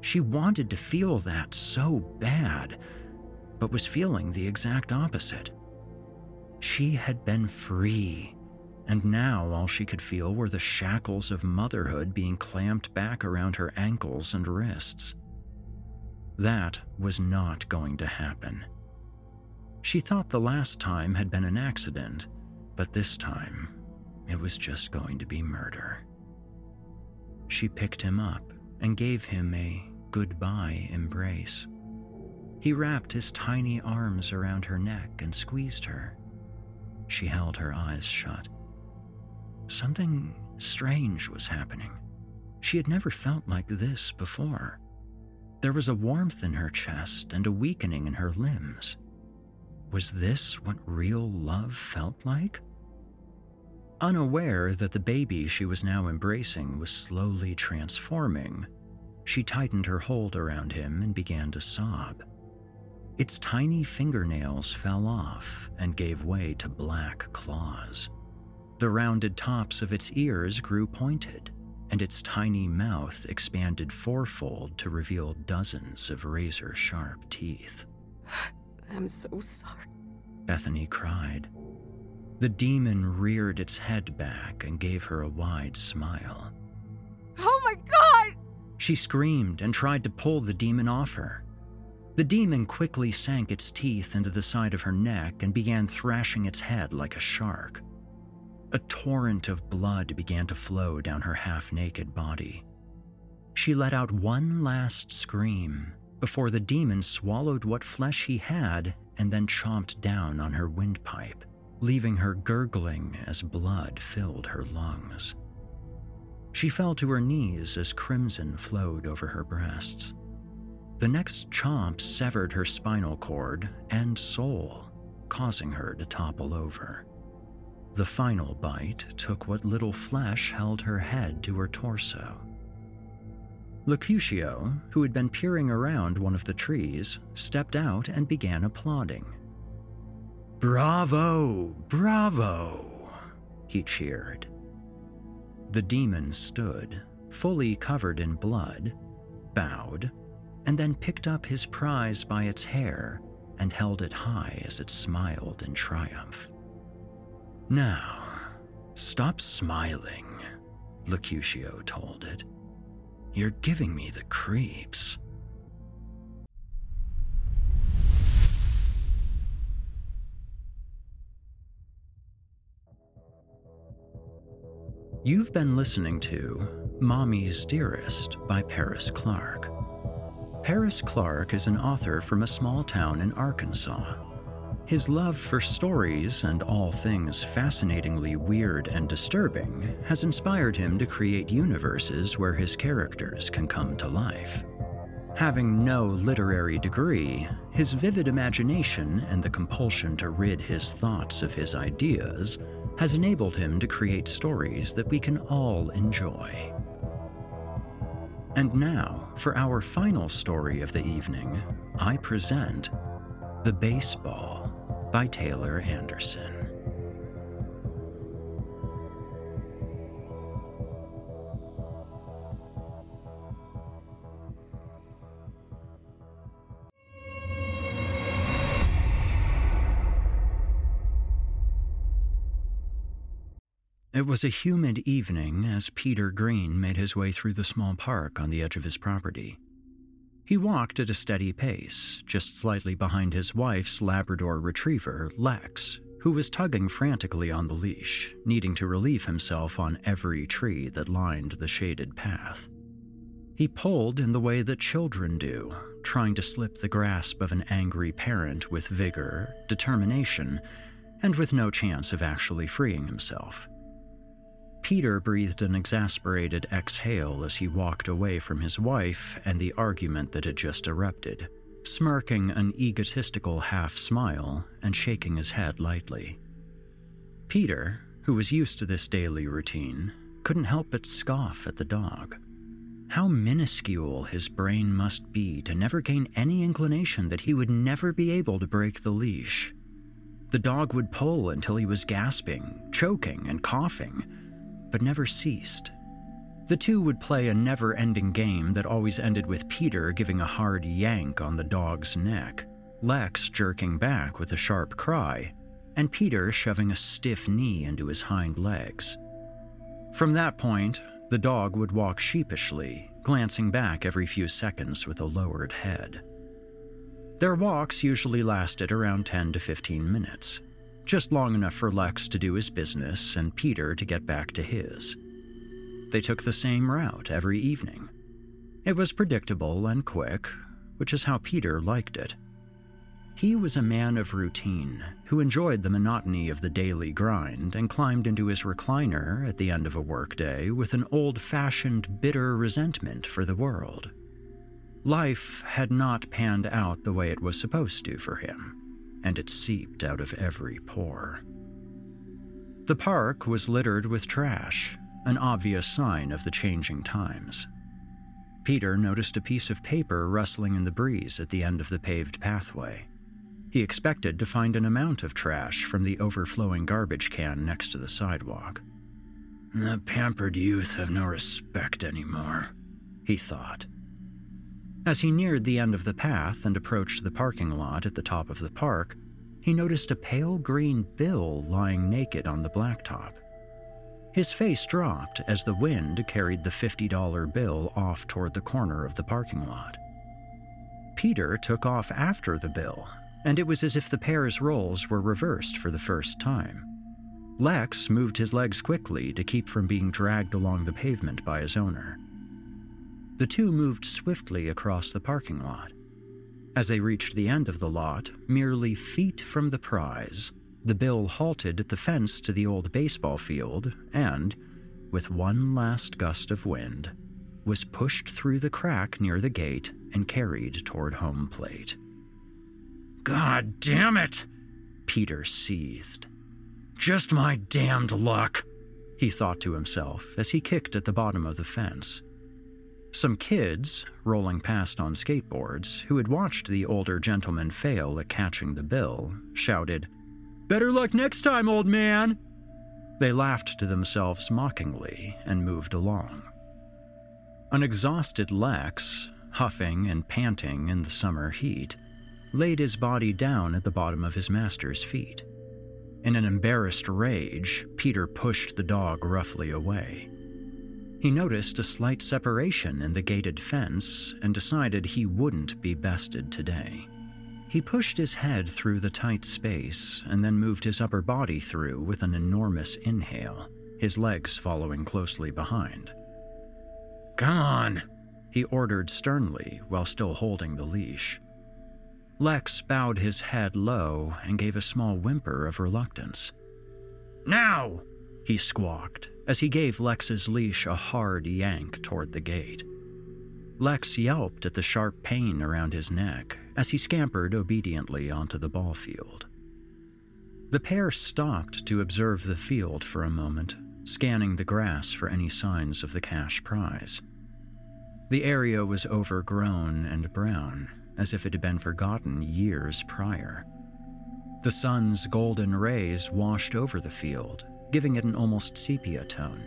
She wanted to feel that so bad, but was feeling the exact opposite. She had been free, and now all she could feel were the shackles of motherhood being clamped back around her ankles and wrists. That was not going to happen. She thought the last time had been an accident, but this time it was just going to be murder. She picked him up and gave him a goodbye embrace. He wrapped his tiny arms around her neck and squeezed her. She held her eyes shut. Something strange was happening. She had never felt like this before. There was a warmth in her chest and a weakening in her limbs. Was this what real love felt like? Unaware that the baby she was now embracing was slowly transforming, she tightened her hold around him and began to sob. Its tiny fingernails fell off and gave way to black claws. The rounded tops of its ears grew pointed, and its tiny mouth expanded fourfold to reveal dozens of razor-sharp teeth. I'm so sorry, Bethany cried. The demon reared its head back and gave her a wide smile. Oh my God! She screamed and tried to pull the demon off her. The demon quickly sank its teeth into the side of her neck and began thrashing its head like a shark. A torrent of blood began to flow down her half-naked body. She let out one last scream before the demon swallowed what flesh he had and then chomped down on her windpipe, leaving her gurgling as blood filled her lungs. She fell to her knees as crimson flowed over her breasts. The next chomp severed her spinal cord and soul, causing her to topple over. The final bite took what little flesh held her head to her torso. Mercutio, who had been peering around one of the trees, stepped out and began applauding. "Bravo! Bravo!" he cheered. The demon stood, fully covered in blood, bowed, and then picked up his prize by its hair and held it high as it smiled in triumph. "Now, stop smiling," Mercutio told it. "You're giving me the creeps." You've been listening to Mommy's Dearest by Paris Clark. Paris Clark is an author from a small town in Arkansas. His love for stories and all things fascinatingly weird and disturbing has inspired him to create universes where his characters can come to life. Having no literary degree, his vivid imagination and the compulsion to rid his thoughts of his ideas has enabled him to create stories that we can all enjoy. And now, for our final story of the evening, I present The Baseball by Taylor Anderson. It was a humid evening as Peter Green made his way through the small park on the edge of his property. He walked at a steady pace, just slightly behind his wife's Labrador retriever, Lex, who was tugging frantically on the leash, needing to relieve himself on every tree that lined the shaded path. He pulled in the way that children do, trying to slip the grasp of an angry parent with vigor, determination, and with no chance of actually freeing himself. Peter breathed an exasperated exhale as he walked away from his wife and the argument that had just erupted, smirking an egotistical half-smile and shaking his head lightly. Peter, who was used to this daily routine, couldn't help but scoff at the dog. How minuscule his brain must be to never gain any inclination that he would never be able to break the leash. The dog would pull until he was gasping, choking, and coughing, but never ceased. The two would play a never-ending game that always ended with Peter giving a hard yank on the dog's neck, Lex jerking back with a sharp cry, and Peter shoving a stiff knee into his hind legs. From that point, the dog would walk sheepishly, glancing back every few seconds with a lowered head. Their walks usually lasted around ten to fifteen minutes, just long enough for Lex to do his business and Peter to get back to his. They took the same route every evening. It was predictable and quick, which is how Peter liked it. He was a man of routine who enjoyed the monotony of the daily grind and climbed into his recliner at the end of a workday with an old-fashioned bitter resentment for the world. Life had not panned out the way it was supposed to for him, and it seeped out of every pore. The park was littered with trash, an obvious sign of the changing times. Peter noticed a piece of paper rustling in the breeze at the end of the paved pathway. He expected to find an amount of trash from the overflowing garbage can next to the sidewalk. The pampered youth have no respect anymore, he thought. As he neared the end of the path and approached the parking lot at the top of the park, he noticed a pale green bill lying naked on the blacktop. His face dropped as the wind carried the fifty dollar bill off toward the corner of the parking lot. Peter took off after the bill, and it was as if the pair's roles were reversed for the first time. Lex moved his legs quickly to keep from being dragged along the pavement by his owner. The two moved swiftly across the parking lot. As they reached the end of the lot, merely feet from the prize, the bill halted at the fence to the old baseball field and, with one last gust of wind, was pushed through the crack near the gate and carried toward home plate. God damn it! Peter seethed. Just my damned luck, he thought to himself as he kicked at the bottom of the fence. Some kids, rolling past on skateboards, who had watched the older gentleman fail at catching the bill, shouted, "Better luck next time, old man!" They laughed to themselves mockingly and moved along. An exhausted Lex, huffing and panting in the summer heat, laid his body down at the bottom of his master's feet. In an embarrassed rage, Peter pushed the dog roughly away. He noticed a slight separation in the gated fence and decided he wouldn't be bested today. He pushed his head through the tight space and then moved his upper body through with an enormous inhale, his legs following closely behind. "Come on," he ordered sternly while still holding the leash. Lex bowed his head low and gave a small whimper of reluctance. "Now!" he squawked, as he gave Lex's leash a hard yank toward the gate. Lex yelped at the sharp pain around his neck as he scampered obediently onto the ball field. The pair stopped to observe the field for a moment, scanning the grass for any signs of the cash prize. The area was overgrown and brown, as if it had been forgotten years prior. The sun's golden rays washed over the field, giving it an almost sepia tone.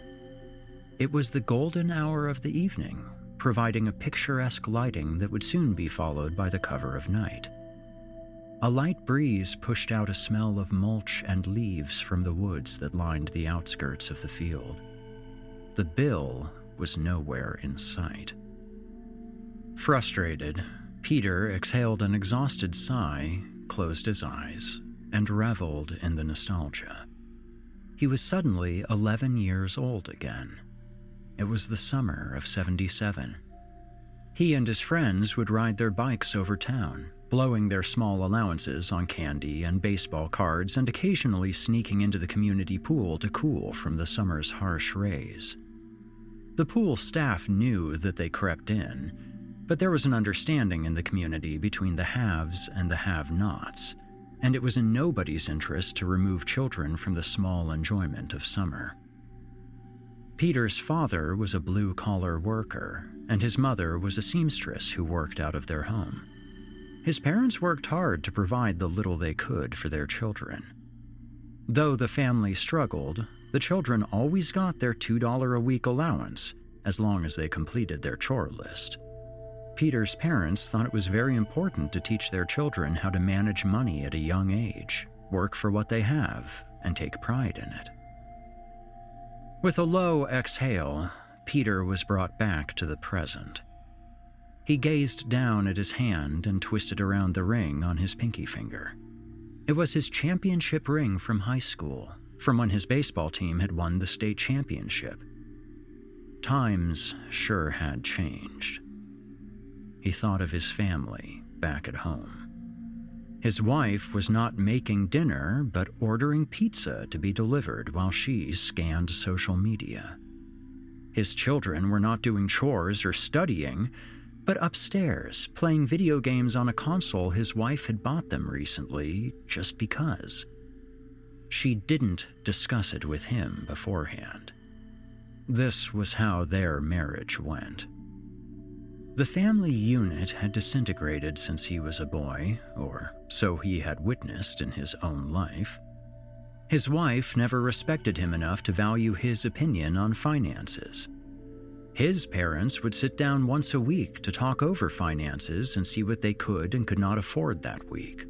It was the golden hour of the evening, providing a picturesque lighting that would soon be followed by the cover of night. A light breeze pushed out a smell of mulch and leaves from the woods that lined the outskirts of the field. The bill was nowhere in sight. Frustrated, Peter exhaled an exhausted sigh, closed his eyes, and reveled in the nostalgia. He was suddenly eleven years old again. It was the summer of seventy-seven, He and his friends would ride their bikes over town, blowing their small allowances on candy and baseball cards and occasionally sneaking into the community pool to cool from the summer's harsh rays. The pool staff knew that they crept in, but there was an understanding in the community between the haves and the have-nots, and it was in nobody's interest to remove children from the small enjoyment of summer. Peter's father was a blue-collar worker, and his mother was a seamstress who worked out of their home. His parents worked hard to provide the little they could for their children. Though the family struggled, the children always got their two dollars a week allowance as long as they completed their chore list. Peter's parents thought it was very important to teach their children how to manage money at a young age, work for what they have, and take pride in it. With a low exhale, Peter was brought back to the present. He gazed down at his hand and twisted around the ring on his pinky finger. It was his championship ring from high school, from when his baseball team had won the state championship. Times sure had changed. He thought of his family back at home. His wife was not making dinner, but ordering pizza to be delivered while she scanned social media. His children were not doing chores or studying, but upstairs, playing video games on a console his wife had bought them recently just because. She didn't discuss it with him beforehand. This was how their marriage went. The family unit had disintegrated since he was a boy, or so he had witnessed in his own life. His wife never respected him enough to value his opinion on finances. His parents would sit down once a week to talk over finances and see what they could and could not afford that week.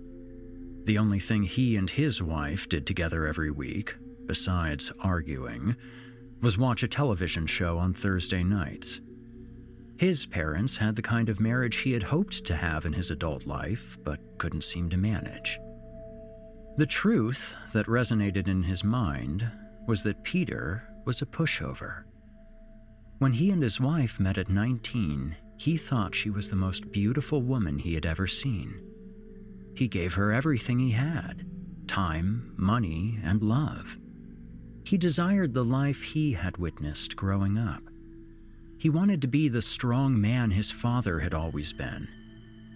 The only thing he and his wife did together every week, besides arguing, was watch a television show on Thursday nights. His parents had the kind of marriage he had hoped to have in his adult life, but couldn't seem to manage. The truth that resonated in his mind was that Peter was a pushover. When he and his wife met at nineteen, he thought she was the most beautiful woman he had ever seen. He gave her everything he had, time, money, and love. He desired the life he had witnessed growing up. He wanted to be the strong man his father had always been,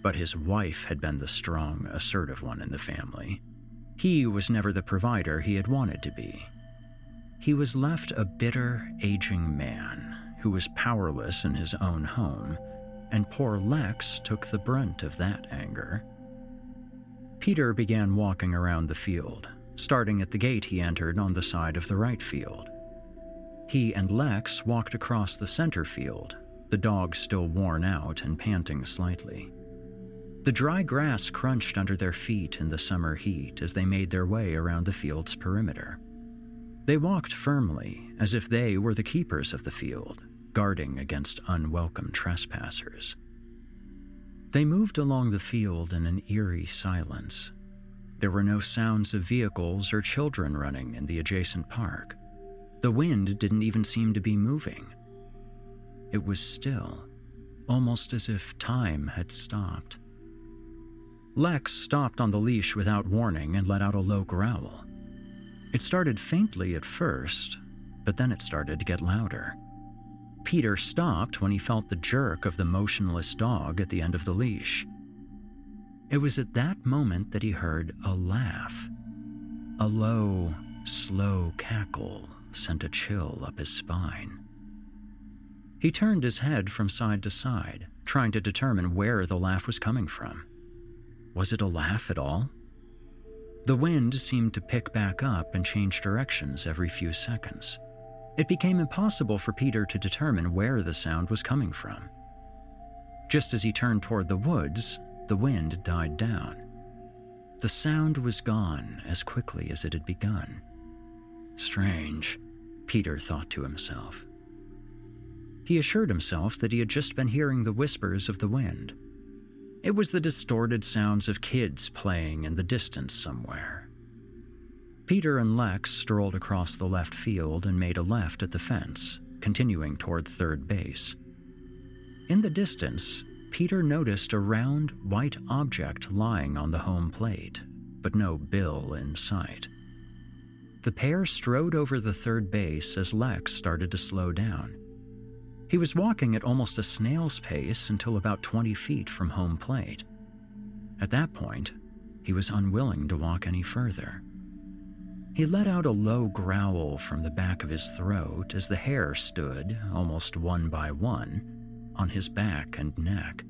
but his wife had been the strong, assertive one in the family. He was never the provider he had wanted to be. He was left a bitter, aging man who was powerless in his own home, and poor Lex took the brunt of that anger. Peter began walking around the field, starting at the gate he entered on the side of the right field. He and Lex walked across the center field, the dog still worn out and panting slightly. The dry grass crunched under their feet in the summer heat as they made their way around the field's perimeter. They walked firmly, as if they were the keepers of the field, guarding against unwelcome trespassers. They moved along the field in an eerie silence. There were no sounds of vehicles or children running in the adjacent park. The wind didn't even seem to be moving. It was still, almost as if time had stopped. Lex stopped on the leash without warning and let out a low growl. It started faintly at first, but then it started to get louder. Peter stopped when he felt the jerk of the motionless dog at the end of the leash. It was at that moment that he heard a laugh. A low, slow cackle sent a chill up his spine. He turned his head from side to side, trying to determine where the laugh was coming from. Was it a laugh at all? The wind seemed to pick back up and change directions every few seconds. It became impossible for Peter to determine where the sound was coming from. Just as he turned toward the woods, the wind died down. The sound was gone as quickly as it had begun. Strange, Peter thought to himself. He assured himself that he had just been hearing the whispers of the wind. It was the distorted sounds of kids playing in the distance somewhere. Peter and Lex strolled across the left field and made a left at the fence, continuing toward third base. In the distance, Peter noticed a round, white object lying on the home plate, but no Bill in sight. The pair strode over the third base as Lex started to slow down. He was walking at almost a snail's pace until about twenty feet from home plate. At that point, he was unwilling to walk any further. He let out a low growl from the back of his throat as the hair stood, almost one by one, on his back and neck.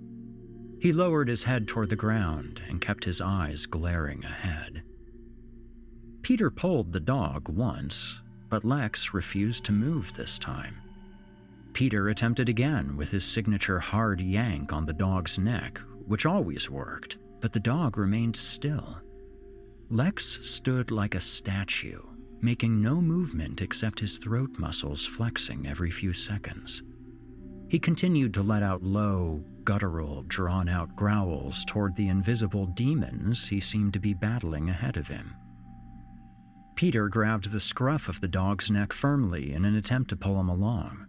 He lowered his head toward the ground and kept his eyes glaring ahead. Peter pulled the dog once, but Lex refused to move this time. Peter attempted again with his signature hard yank on the dog's neck, which always worked, but the dog remained still. Lex stood like a statue, making no movement except his throat muscles flexing every few seconds. He continued to let out low, guttural, drawn-out growls toward the invisible demons he seemed to be battling ahead of him. Peter grabbed the scruff of the dog's neck firmly in an attempt to pull him along.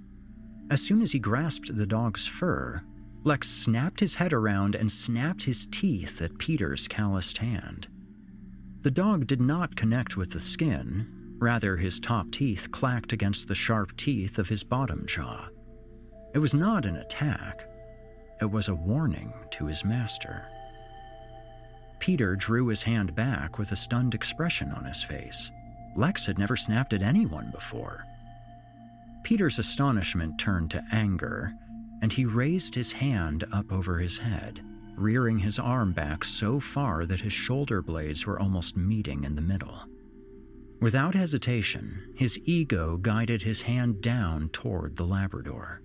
As soon as he grasped the dog's fur, Lex snapped his head around and snapped his teeth at Peter's calloused hand. The dog did not connect with the skin, rather his top teeth clacked against the sharp teeth of his bottom jaw. It was not an attack, it was a warning to his master. Peter drew his hand back with a stunned expression on his face. Lex had never snapped at anyone before. Peter's astonishment turned to anger, and he raised his hand up over his head, rearing his arm back so far that his shoulder blades were almost meeting in the middle. Without hesitation, his ego guided his hand down toward the Labrador.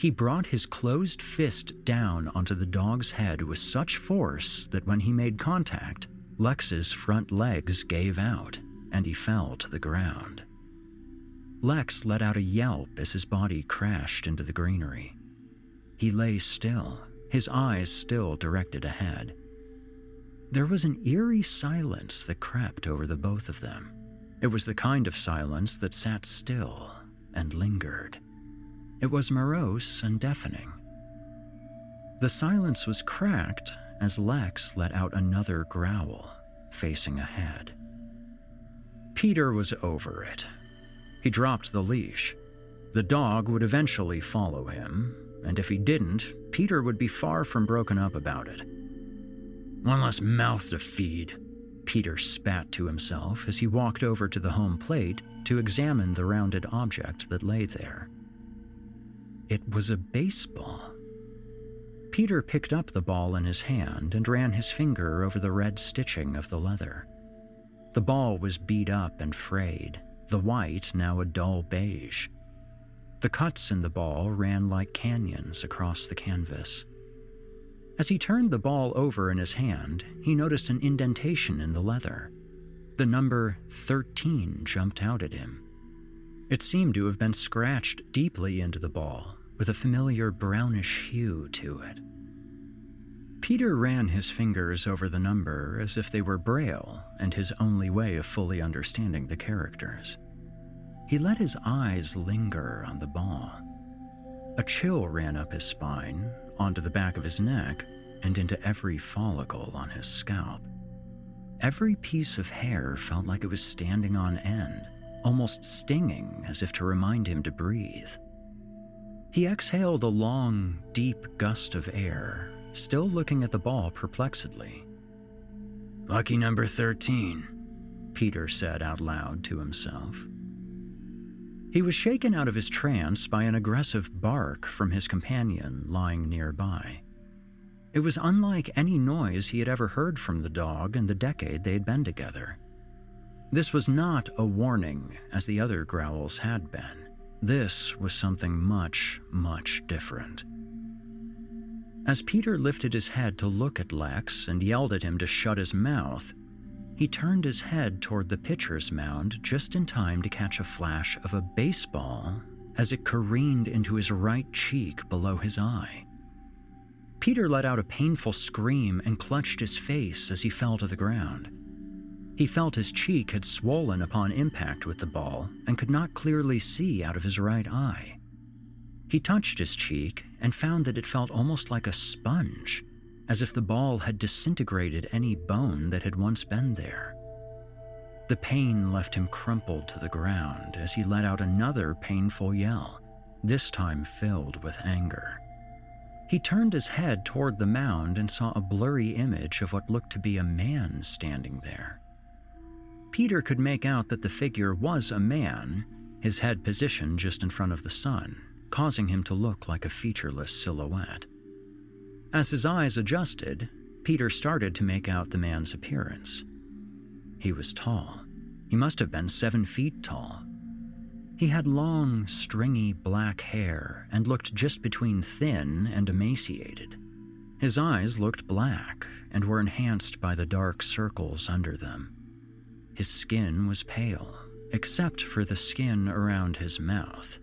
He brought his closed fist down onto the dog's head with such force that when he made contact, Lex's front legs gave out, and he fell to the ground. Lex let out a yelp as his body crashed into the greenery. He lay still, his eyes still directed ahead. There was an eerie silence that crept over the both of them. It was the kind of silence that sat still and lingered. It was morose and deafening. The silence was cracked as Lex let out another growl, facing ahead. Peter was over it. He dropped the leash. The dog would eventually follow him, and if he didn't, Peter would be far from broken up about it. "One less mouth to feed," Peter spat to himself as he walked over to the home plate to examine the rounded object that lay there. It was a baseball. Peter picked up the ball in his hand and ran his finger over the red stitching of the leather. The ball was beat up and frayed, the white now a dull beige. The cuts in the ball ran like canyons across the canvas. As he turned the ball over in his hand, he noticed an indentation in the leather. The number thirteen jumped out at him. It seemed to have been scratched deeply into the ball, with a familiar brownish hue to it. Peter ran his fingers over the number as if they were Braille and his only way of fully understanding the characters. He let his eyes linger on the ball. A chill ran up his spine, onto the back of his neck, and into every follicle on his scalp. Every piece of hair felt like it was standing on end, almost stinging as if to remind him to breathe. He exhaled a long, deep gust of air, still looking at the ball perplexedly. "Lucky number thirteen, Peter said out loud to himself. He was shaken out of his trance by an aggressive bark from his companion lying nearby. It was unlike any noise he had ever heard from the dog in the decade they had been together. This was not a warning, as the other growls had been. This was something much, much different. As Peter lifted his head to look at Lex and yelled at him to shut his mouth, he turned his head toward the pitcher's mound just in time to catch a flash of a baseball as it careened into his right cheek below his eye. Peter let out a painful scream and clutched his face as he fell to the ground. He felt his cheek had swollen upon impact with the ball and could not clearly see out of his right eye. He touched his cheek and found that it felt almost like a sponge, as if the ball had disintegrated any bone that had once been there. The pain left him crumpled to the ground as he let out another painful yell, this time filled with anger. He turned his head toward the mound and saw a blurry image of what looked to be a man standing there. Peter could make out that the figure was a man, his head positioned just in front of the sun, causing him to look like a featureless silhouette. As his eyes adjusted, Peter started to make out the man's appearance. He was tall. He must have been seven feet tall. He had long, stringy black hair and looked just between thin and emaciated. His eyes looked black and were enhanced by the dark circles under them. His skin was pale, except for the skin around his mouth.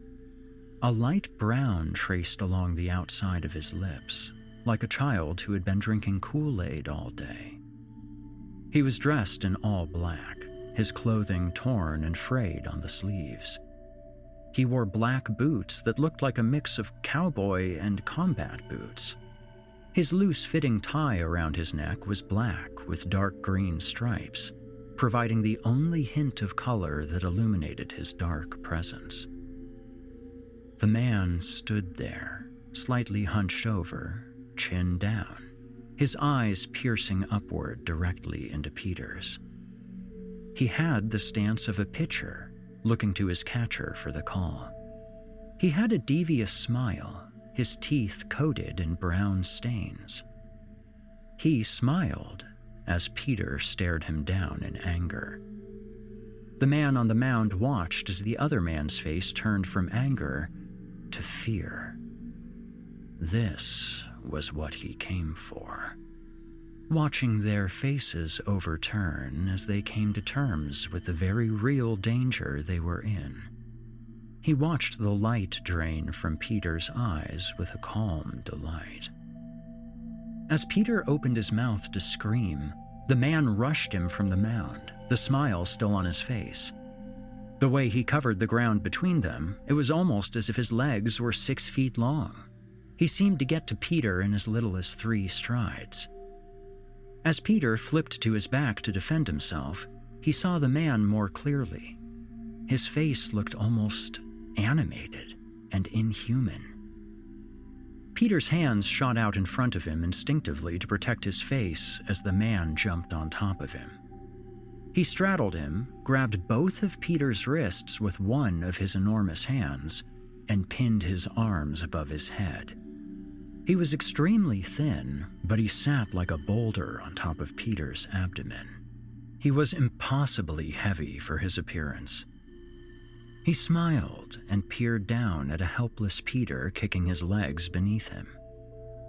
A light brown traced along the outside of his lips, like a child who had been drinking Kool-Aid all day. He was dressed in all black, his clothing torn and frayed on the sleeves. He wore black boots that looked like a mix of cowboy and combat boots. His loose-fitting tie around his neck was black with dark green stripes, providing the only hint of color that illuminated his dark presence. The man stood there, slightly hunched over, chin down, his eyes piercing upward directly into Peter's. He had the stance of a pitcher, looking to his catcher for the call. He had a devious smile, his teeth coated in brown stains. He smiled as Peter stared him down in anger. The man on the mound watched as the other man's face turned from anger to fear. This was what he came for. Watching their faces overturn as they came to terms with the very real danger they were in. He watched the light drain from Peter's eyes with a calm delight. As Peter opened his mouth to scream, the man rushed him from the mound, the smile still on his face. The way he covered the ground between them, it was almost as if his legs were six feet long. He seemed to get to Peter in as little as three strides. As Peter flipped to his back to defend himself, he saw the man more clearly. His face looked almost animated and inhuman. Peter's hands shot out in front of him instinctively to protect his face as the man jumped on top of him. He straddled him, grabbed both of Peter's wrists with one of his enormous hands, and pinned his arms above his head. He was extremely thin, but he sat like a boulder on top of Peter's abdomen. He was impossibly heavy for his appearance. He smiled and peered down at a helpless Peter kicking his legs beneath him.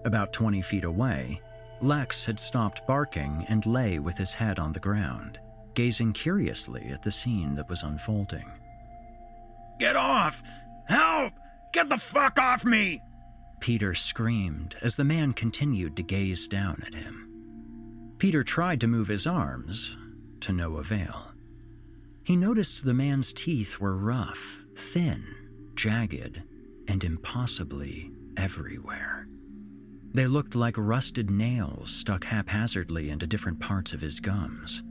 About twenty feet away, Lex had stopped barking and lay with his head on the ground, gazing curiously at the scene that was unfolding. "Get off! Help! Get the fuck off me!" Peter screamed as the man continued to gaze down at him. Peter tried to move his arms, to no avail. He noticed the man's teeth were rough, thin, jagged, and impossibly everywhere. They looked like rusted nails stuck haphazardly into different parts of his gums.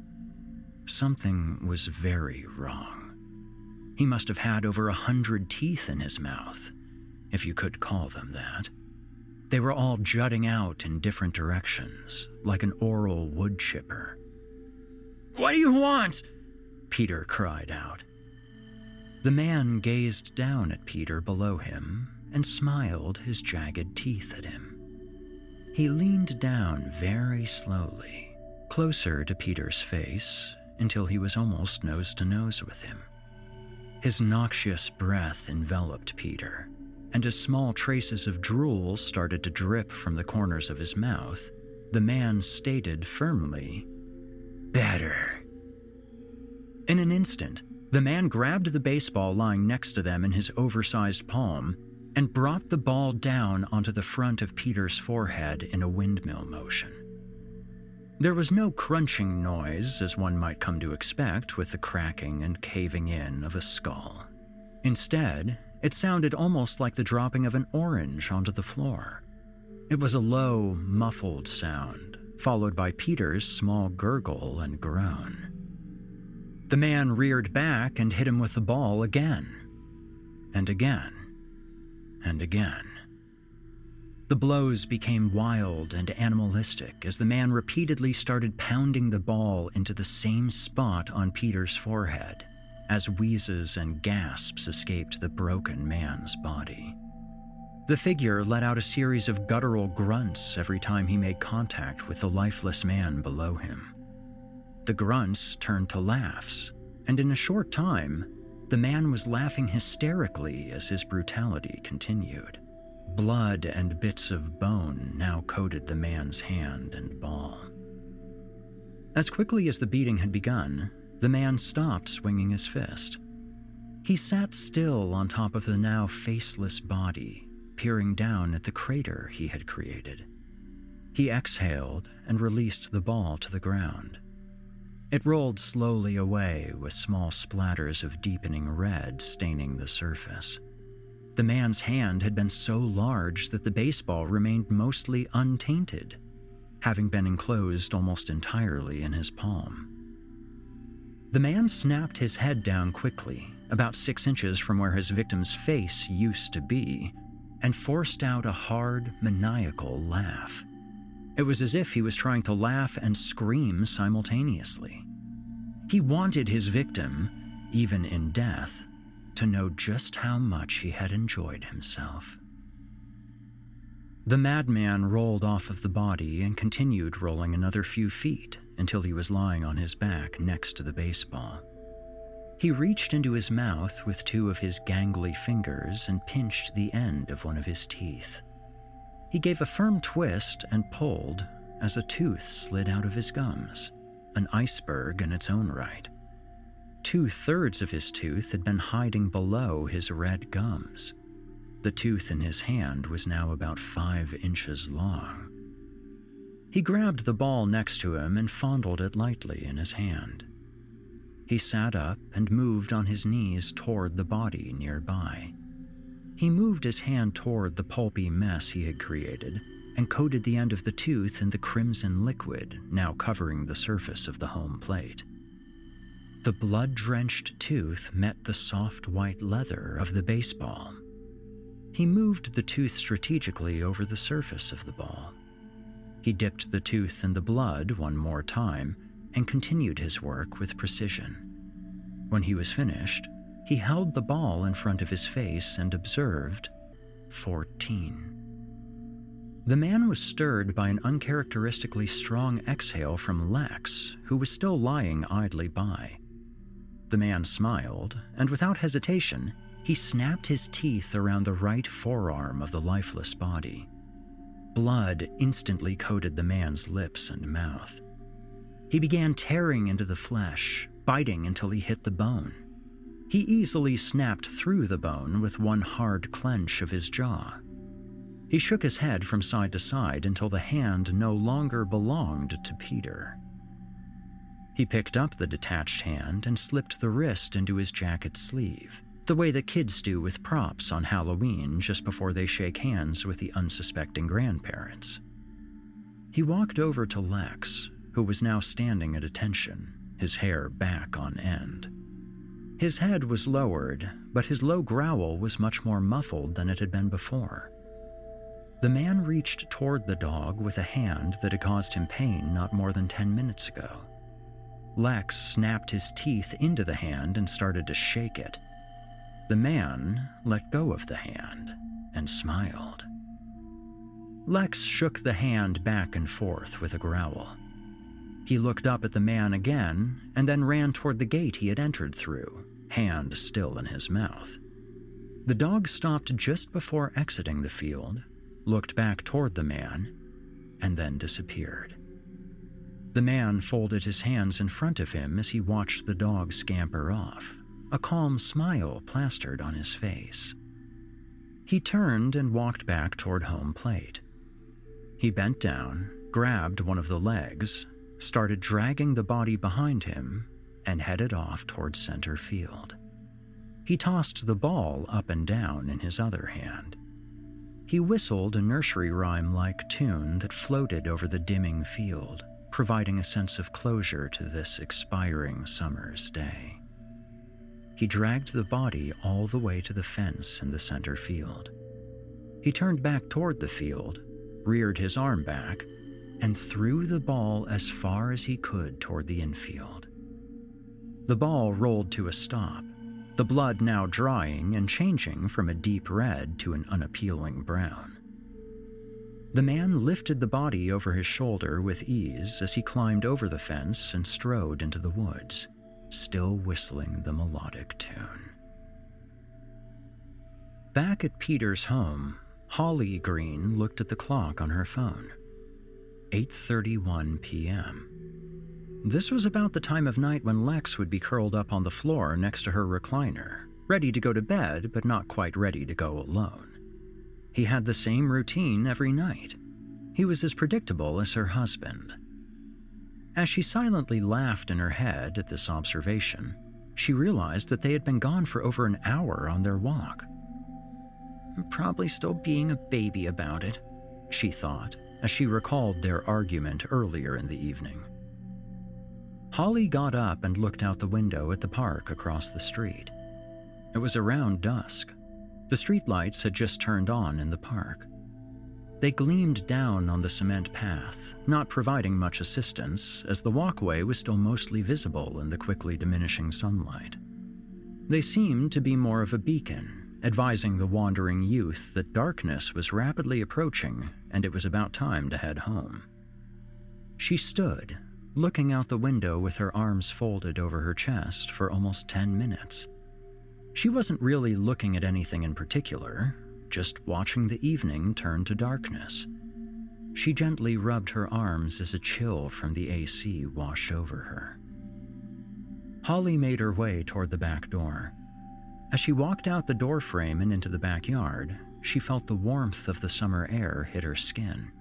Something was very wrong. He must have had over a hundred teeth in his mouth, if you could call them that. They were all jutting out in different directions, like an oral wood chipper. "What do you want?" Peter cried out. The man gazed down at Peter below him and smiled his jagged teeth at him. He leaned down very slowly, closer to Peter's face, until he was almost nose to nose with him. His noxious breath enveloped Peter, and as small traces of drool started to drip from the corners of his mouth, the man stated firmly, "Better." In an instant, the man grabbed the baseball lying next to them in his oversized palm and brought the ball down onto the front of Peter's forehead in a windmill motion. There was no crunching noise, as one might come to expect with the cracking and caving in of a skull. Instead, It sounded almost like the dropping of an orange onto the floor. It was a low, muffled sound, followed by Peter's small gurgle and groan. The man reared back and hit him with the ball again, and again, and again. The blows became wild and animalistic as the man repeatedly started pounding the ball into the same spot on Peter's forehead, as wheezes and gasps escaped the broken man's body. The figure let out a series of guttural grunts every time he made contact with the lifeless man below him. The grunts turned to laughs, and in a short time, the man was laughing hysterically as his brutality continued. Blood and bits of bone now coated the man's hand and ball. As quickly as the beating had begun, the man stopped swinging his fist. He sat still on top of the now faceless body, peering down at the crater he had created. He exhaled and released the ball to the ground. It rolled slowly away, with small splatters of deepening red staining the surface. The man's hand had been so large that the baseball remained mostly untainted, having been enclosed almost entirely in his palm. The man snapped his head down quickly, about six inches from where his victim's face used to be, and forced out a hard, maniacal laugh. It was as if he was trying to laugh and scream simultaneously. He wanted his victim, even in death, to know just how much he had enjoyed himself. The madman rolled off of the body and continued rolling another few feet until he was lying on his back next to the baseball. He reached into his mouth with two of his gangly fingers and pinched the end of one of his teeth. He gave a firm twist and pulled as a tooth slid out of his gums, an iceberg in its own right. Two-thirds of his tooth had been hiding below his red gums. The tooth in his hand was now about five inches long. He grabbed the ball next to him and fondled it lightly in his hand. He sat up and moved on his knees toward the body nearby. He moved his hand toward the pulpy mess he had created and coated the end of the tooth in the crimson liquid now covering the surface of the home plate. The blood-drenched tooth met the soft white leather of the baseball. He moved the tooth strategically over the surface of the ball. He dipped the tooth in the blood one more time and continued his work with precision. When he was finished, he held the ball in front of his face and observed fourteen. The man was stirred by an uncharacteristically strong exhale from Lex, who was still lying idly by. The man smiled, and without hesitation, he snapped his teeth around the right forearm of the lifeless body. Blood instantly coated the man's lips and mouth. He began tearing into the flesh, biting until he hit the bone. He easily snapped through the bone with one hard clench of his jaw. He shook his head from side to side until the hand no longer belonged to Peter. He picked up the detached hand and slipped the wrist into his jacket sleeve, the way that kids do with props on Halloween just before they shake hands with the unsuspecting grandparents. He walked over to Lex, who was now standing at attention, his hair back on end. His head was lowered, but his low growl was much more muffled than it had been before. The man reached toward the dog with a hand that had caused him pain not more than ten minutes ago. Lex snapped his teeth into the hand and started to shake it. The man let go of the hand and smiled. Lex shook the hand back and forth with a growl. He looked up at the man again and then ran toward the gate he had entered through, hand still in his mouth. The dog stopped just before exiting the field, looked back toward the man, and then disappeared. The man folded his hands in front of him as he watched the dog scamper off, a calm smile plastered on his face. He turned and walked back toward home plate. He bent down, grabbed one of the legs, started dragging the body behind him, and headed off toward center field. He tossed the ball up and down in his other hand. He whistled a nursery rhyme-like tune that floated over the dimming field, providing a sense of closure to this expiring summer's day. He dragged the body all the way to the fence in the center field. He turned back toward the field, reared his arm back, and threw the ball as far as he could toward the infield. The ball rolled to a stop, the blood now drying and changing from a deep red to an unappealing brown. The man lifted the body over his shoulder with ease as he climbed over the fence and strode into the woods, still whistling the melodic tune. Back at Peter's home, Holly Green looked at the clock on her phone. eight thirty-one p.m. This was about the time of night when Lex would be curled up on the floor next to her recliner, ready to go to bed but not quite ready to go alone. He had the same routine every night. He was as predictable as her husband. As she silently laughed in her head at this observation, she realized that they had been gone for over an hour on their walk. "I'm probably still being a baby about it," she thought, as she recalled their argument earlier in the evening. Holly got up and looked out the window at the park across the street. It was around dusk. The streetlights had just turned on in the park. They gleamed down on the cement path, not providing much assistance, as the walkway was still mostly visible in the quickly diminishing sunlight. They seemed to be more of a beacon, advising the wandering youth that darkness was rapidly approaching and it was about time to head home. She stood, looking out the window with her arms folded over her chest for almost ten minutes. She wasn't really looking at anything in particular, just watching the evening turn to darkness. She gently rubbed her arms as a chill from the A C washed over her. Holly made her way toward the back door. As she walked out the doorframe and into the backyard, she felt the warmth of the summer air hit her skin.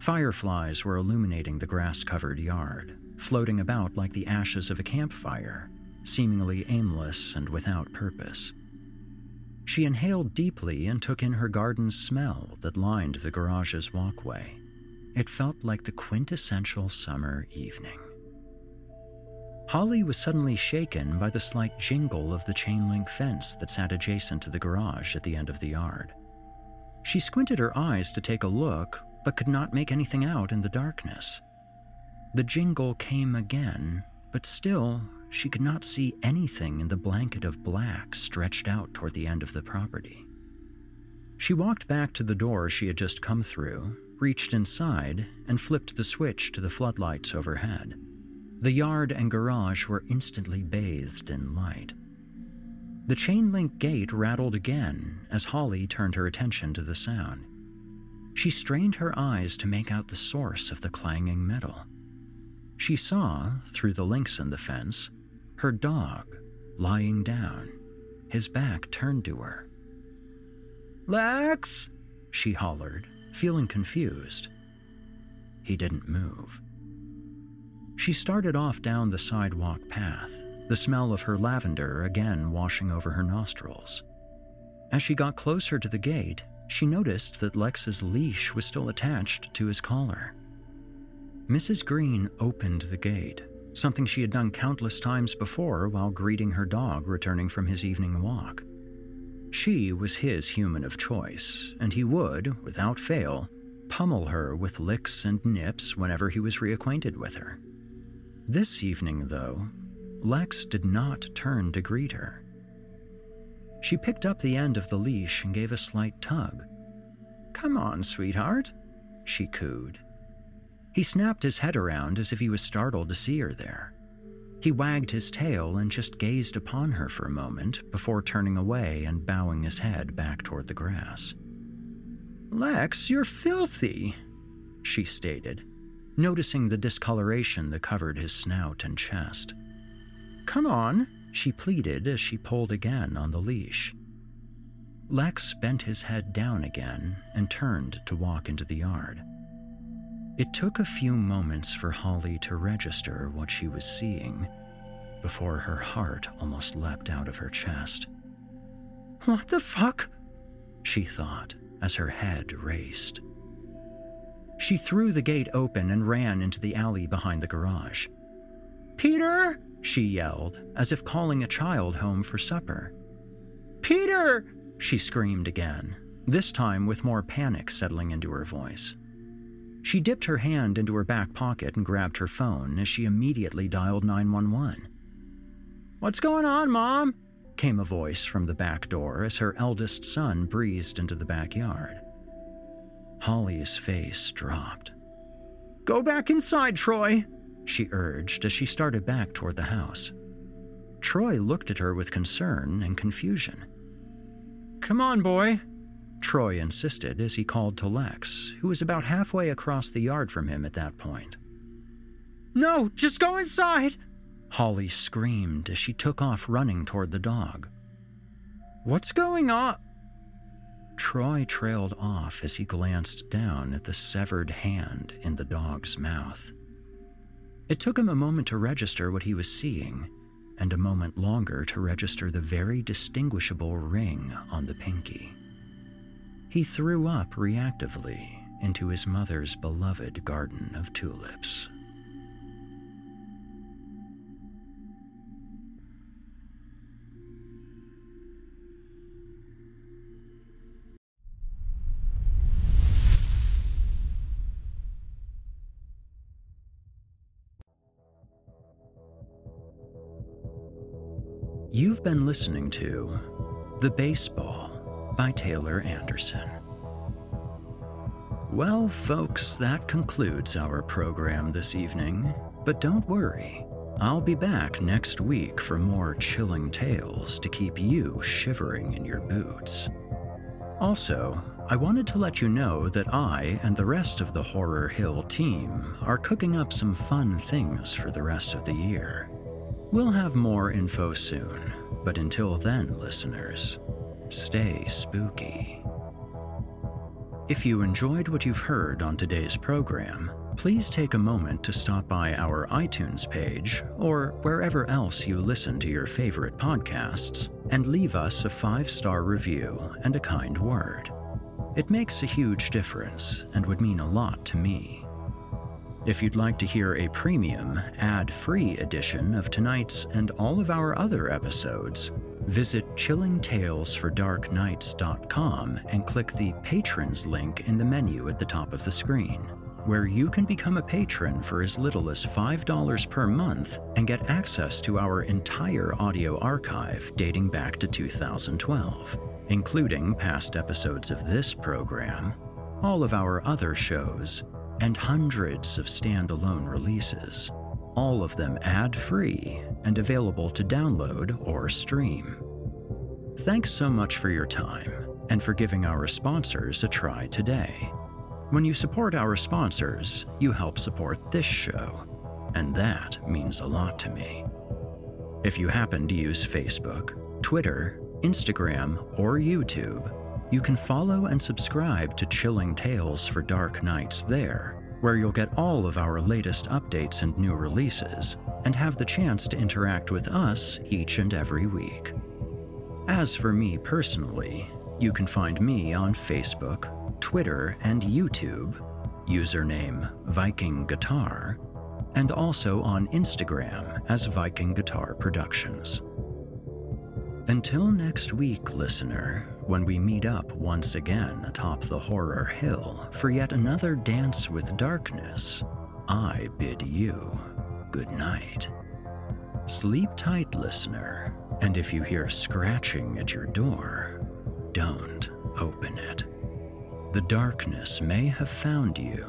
Fireflies were illuminating the grass-covered yard, floating about like the ashes of a campfire, seemingly aimless and without purpose. She inhaled deeply and took in her garden's smell that lined the garage's walkway. It felt like the quintessential summer evening. Holly was suddenly shaken by the slight jingle of the chain-link fence that sat adjacent to the garage at the end of the yard. She squinted her eyes to take a look, but could not make anything out in the darkness. The jingle came again, but still she could not see anything in the blanket of black stretched out toward the end of the property. She walked back to the door she had just come through, reached inside, and flipped the switch to the floodlights overhead. The yard and garage were instantly bathed in light. The chain-link gate rattled again as Holly turned her attention to the sound. She strained her eyes to make out the source of the clanging metal. She saw, through the links in the fence, her dog lying down, his back turned to her. "Lex!" she hollered, feeling confused. He didn't move. She started off down the sidewalk path, the smell of her lavender again washing over her nostrils. As she got closer to the gate, she noticed that Lex's leash was still attached to his collar. Missus Green opened the gate, something she had done countless times before while greeting her dog returning from his evening walk. She was his human of choice, and he would, without fail, pummel her with licks and nips whenever he was reacquainted with her. This evening, though, Lex did not turn to greet her. She picked up the end of the leash and gave a slight tug. "Come on, sweetheart," she cooed. He snapped his head around as if he was startled to see her there. He wagged his tail and just gazed upon her for a moment before turning away and bowing his head back toward the grass. "Lex, you're filthy," she stated, noticing the discoloration that covered his snout and chest. "Come on," she pleaded as she pulled again on the leash. Lex bent his head down again and turned to walk into the yard. It took a few moments for Holly to register what she was seeing. before her heart almost leapt out of her chest. What the fuck? She thought as her head raced. She threw the gate open and ran into the alley behind the garage. Peter, she yelled, as if calling a child home for supper. Peter, she screamed again, this time with more panic settling into her voice. She dipped her hand into her back pocket and grabbed her phone as she immediately dialed nine one one. What's going on, Mom? Came a voice from the back door as her eldest son breezed into the backyard. Holly's face dropped. Go back inside, Troy, she urged as she started back toward the house. Troy looked at her with concern and confusion. Come on, boy, Troy insisted as he called to Lex, who was about halfway across the yard from him at that point. No, just go inside, Holly screamed as she took off running toward the dog. What's going on? Troy trailed off as he glanced down at the severed hand in the dog's mouth. It took him a moment to register what he was seeing, and a moment longer to register the very distinguishable ring on the pinky. He threw up reactively into his mother's beloved garden of tulips. You've been listening to The Baseball by Taylor Anderson. Well, folks, that concludes our program this evening, but don't worry. I'll be back next week for more chilling tales to keep you shivering in your boots. Also, I wanted to let you know that I and the rest of the Horror Hill team are cooking up some fun things for the rest of the year. We'll have more info soon, but until then, listeners, stay spooky. If you enjoyed what you've heard on today's program, please take a moment to stop by our iTunes page or wherever else you listen to your favorite podcasts and leave us a five-star review and a kind word. It makes a huge difference and would mean a lot to me. If you'd like to hear a premium, ad-free edition of tonight's and all of our other episodes, visit chilling tales for dark nights dot com and click the Patrons link in the menu at the top of the screen, where you can become a patron for as little as five dollars per month and get access to our entire audio archive dating back to two thousand twelve, including past episodes of this program, all of our other shows, and hundreds of standalone releases, all of them ad-free and available to download or stream. Thanks so much for your time and for giving our sponsors a try today. When you support our sponsors, you help support this show, and that means a lot to me. If you happen to use Facebook, Twitter, Instagram, or YouTube, you can follow and subscribe to Chilling Tales for Dark Nights there, where you'll get all of our latest updates and new releases, and have the chance to interact with us each and every week. As for me personally, you can find me on Facebook, Twitter, and YouTube, username Viking Guitar, and also on Instagram as Viking Guitar Productions. Until next week, listener, when we meet up once again atop the Horror Hill for yet another Dance with Darkness, I bid you good night. Sleep tight, listener, and if you hear scratching at your door, don't open it. The darkness may have found you,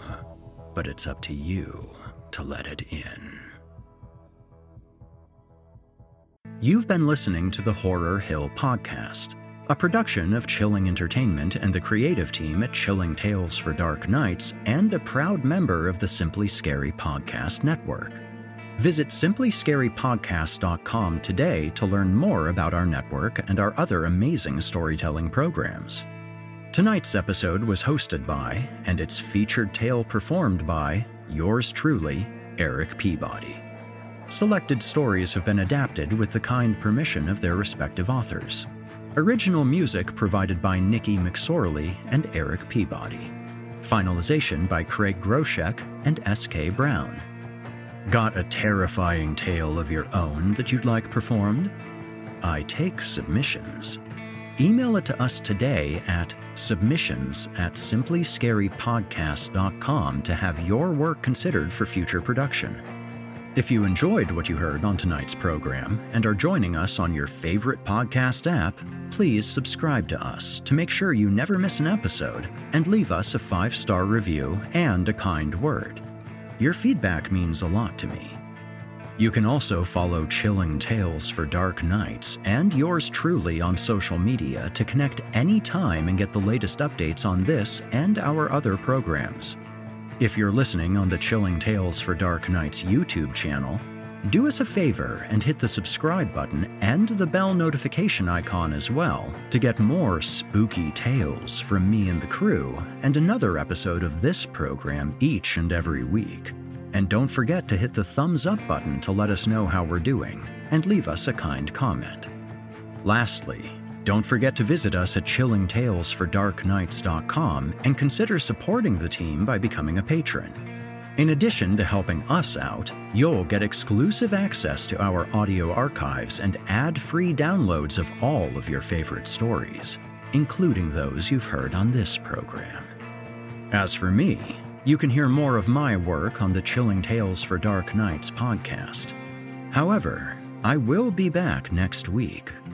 but it's up to you to let it in. You've been listening to the Horror Hill Podcast, a production of Chilling Entertainment and the creative team at Chilling Tales for Dark Nights, and a proud member of the Simply Scary Podcast Network. Visit simply scary podcast dot com today to learn more about our network and our other amazing storytelling programs. Tonight's episode was hosted by, and its featured tale performed by, yours truly, Eric Peabody. Selected stories have been adapted with the kind permission of their respective authors. Original music provided by Nikki McSorley and Eric Peabody. Finalization by Craig Groshek and S K. Brown. Got a terrifying tale of your own that you'd like performed? I take submissions. Email it to us today at submissions at simply scary podcast dot com to have your work considered for future production. If you enjoyed what you heard on tonight's program and are joining us on your favorite podcast app, please subscribe to us to make sure you never miss an episode and leave us a five-star review and a kind word. Your feedback means a lot to me. You can also follow Chilling Tales for Dark Nights and yours truly on social media to connect anytime and get the latest updates on this and our other programs. If you're listening on the Chilling Tales for Dark Nights YouTube channel, do us a favor and hit the subscribe button and the bell notification icon as well to get more spooky tales from me and the crew and another episode of this program each and every week. And don't forget to hit the thumbs up button to let us know how we're doing and leave us a kind comment. Lastly, don't forget to visit us at chilling tales for dark nights dot com and consider supporting the team by becoming a patron. In addition to helping us out, you'll get exclusive access to our audio archives and ad-free downloads of all of your favorite stories, including those you've heard on this program. As for me, you can hear more of my work on the Chilling Tales for Dark Nights podcast. However, I will be back next week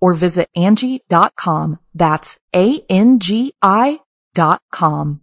or visit Angie dot com. That's A N G I dot com.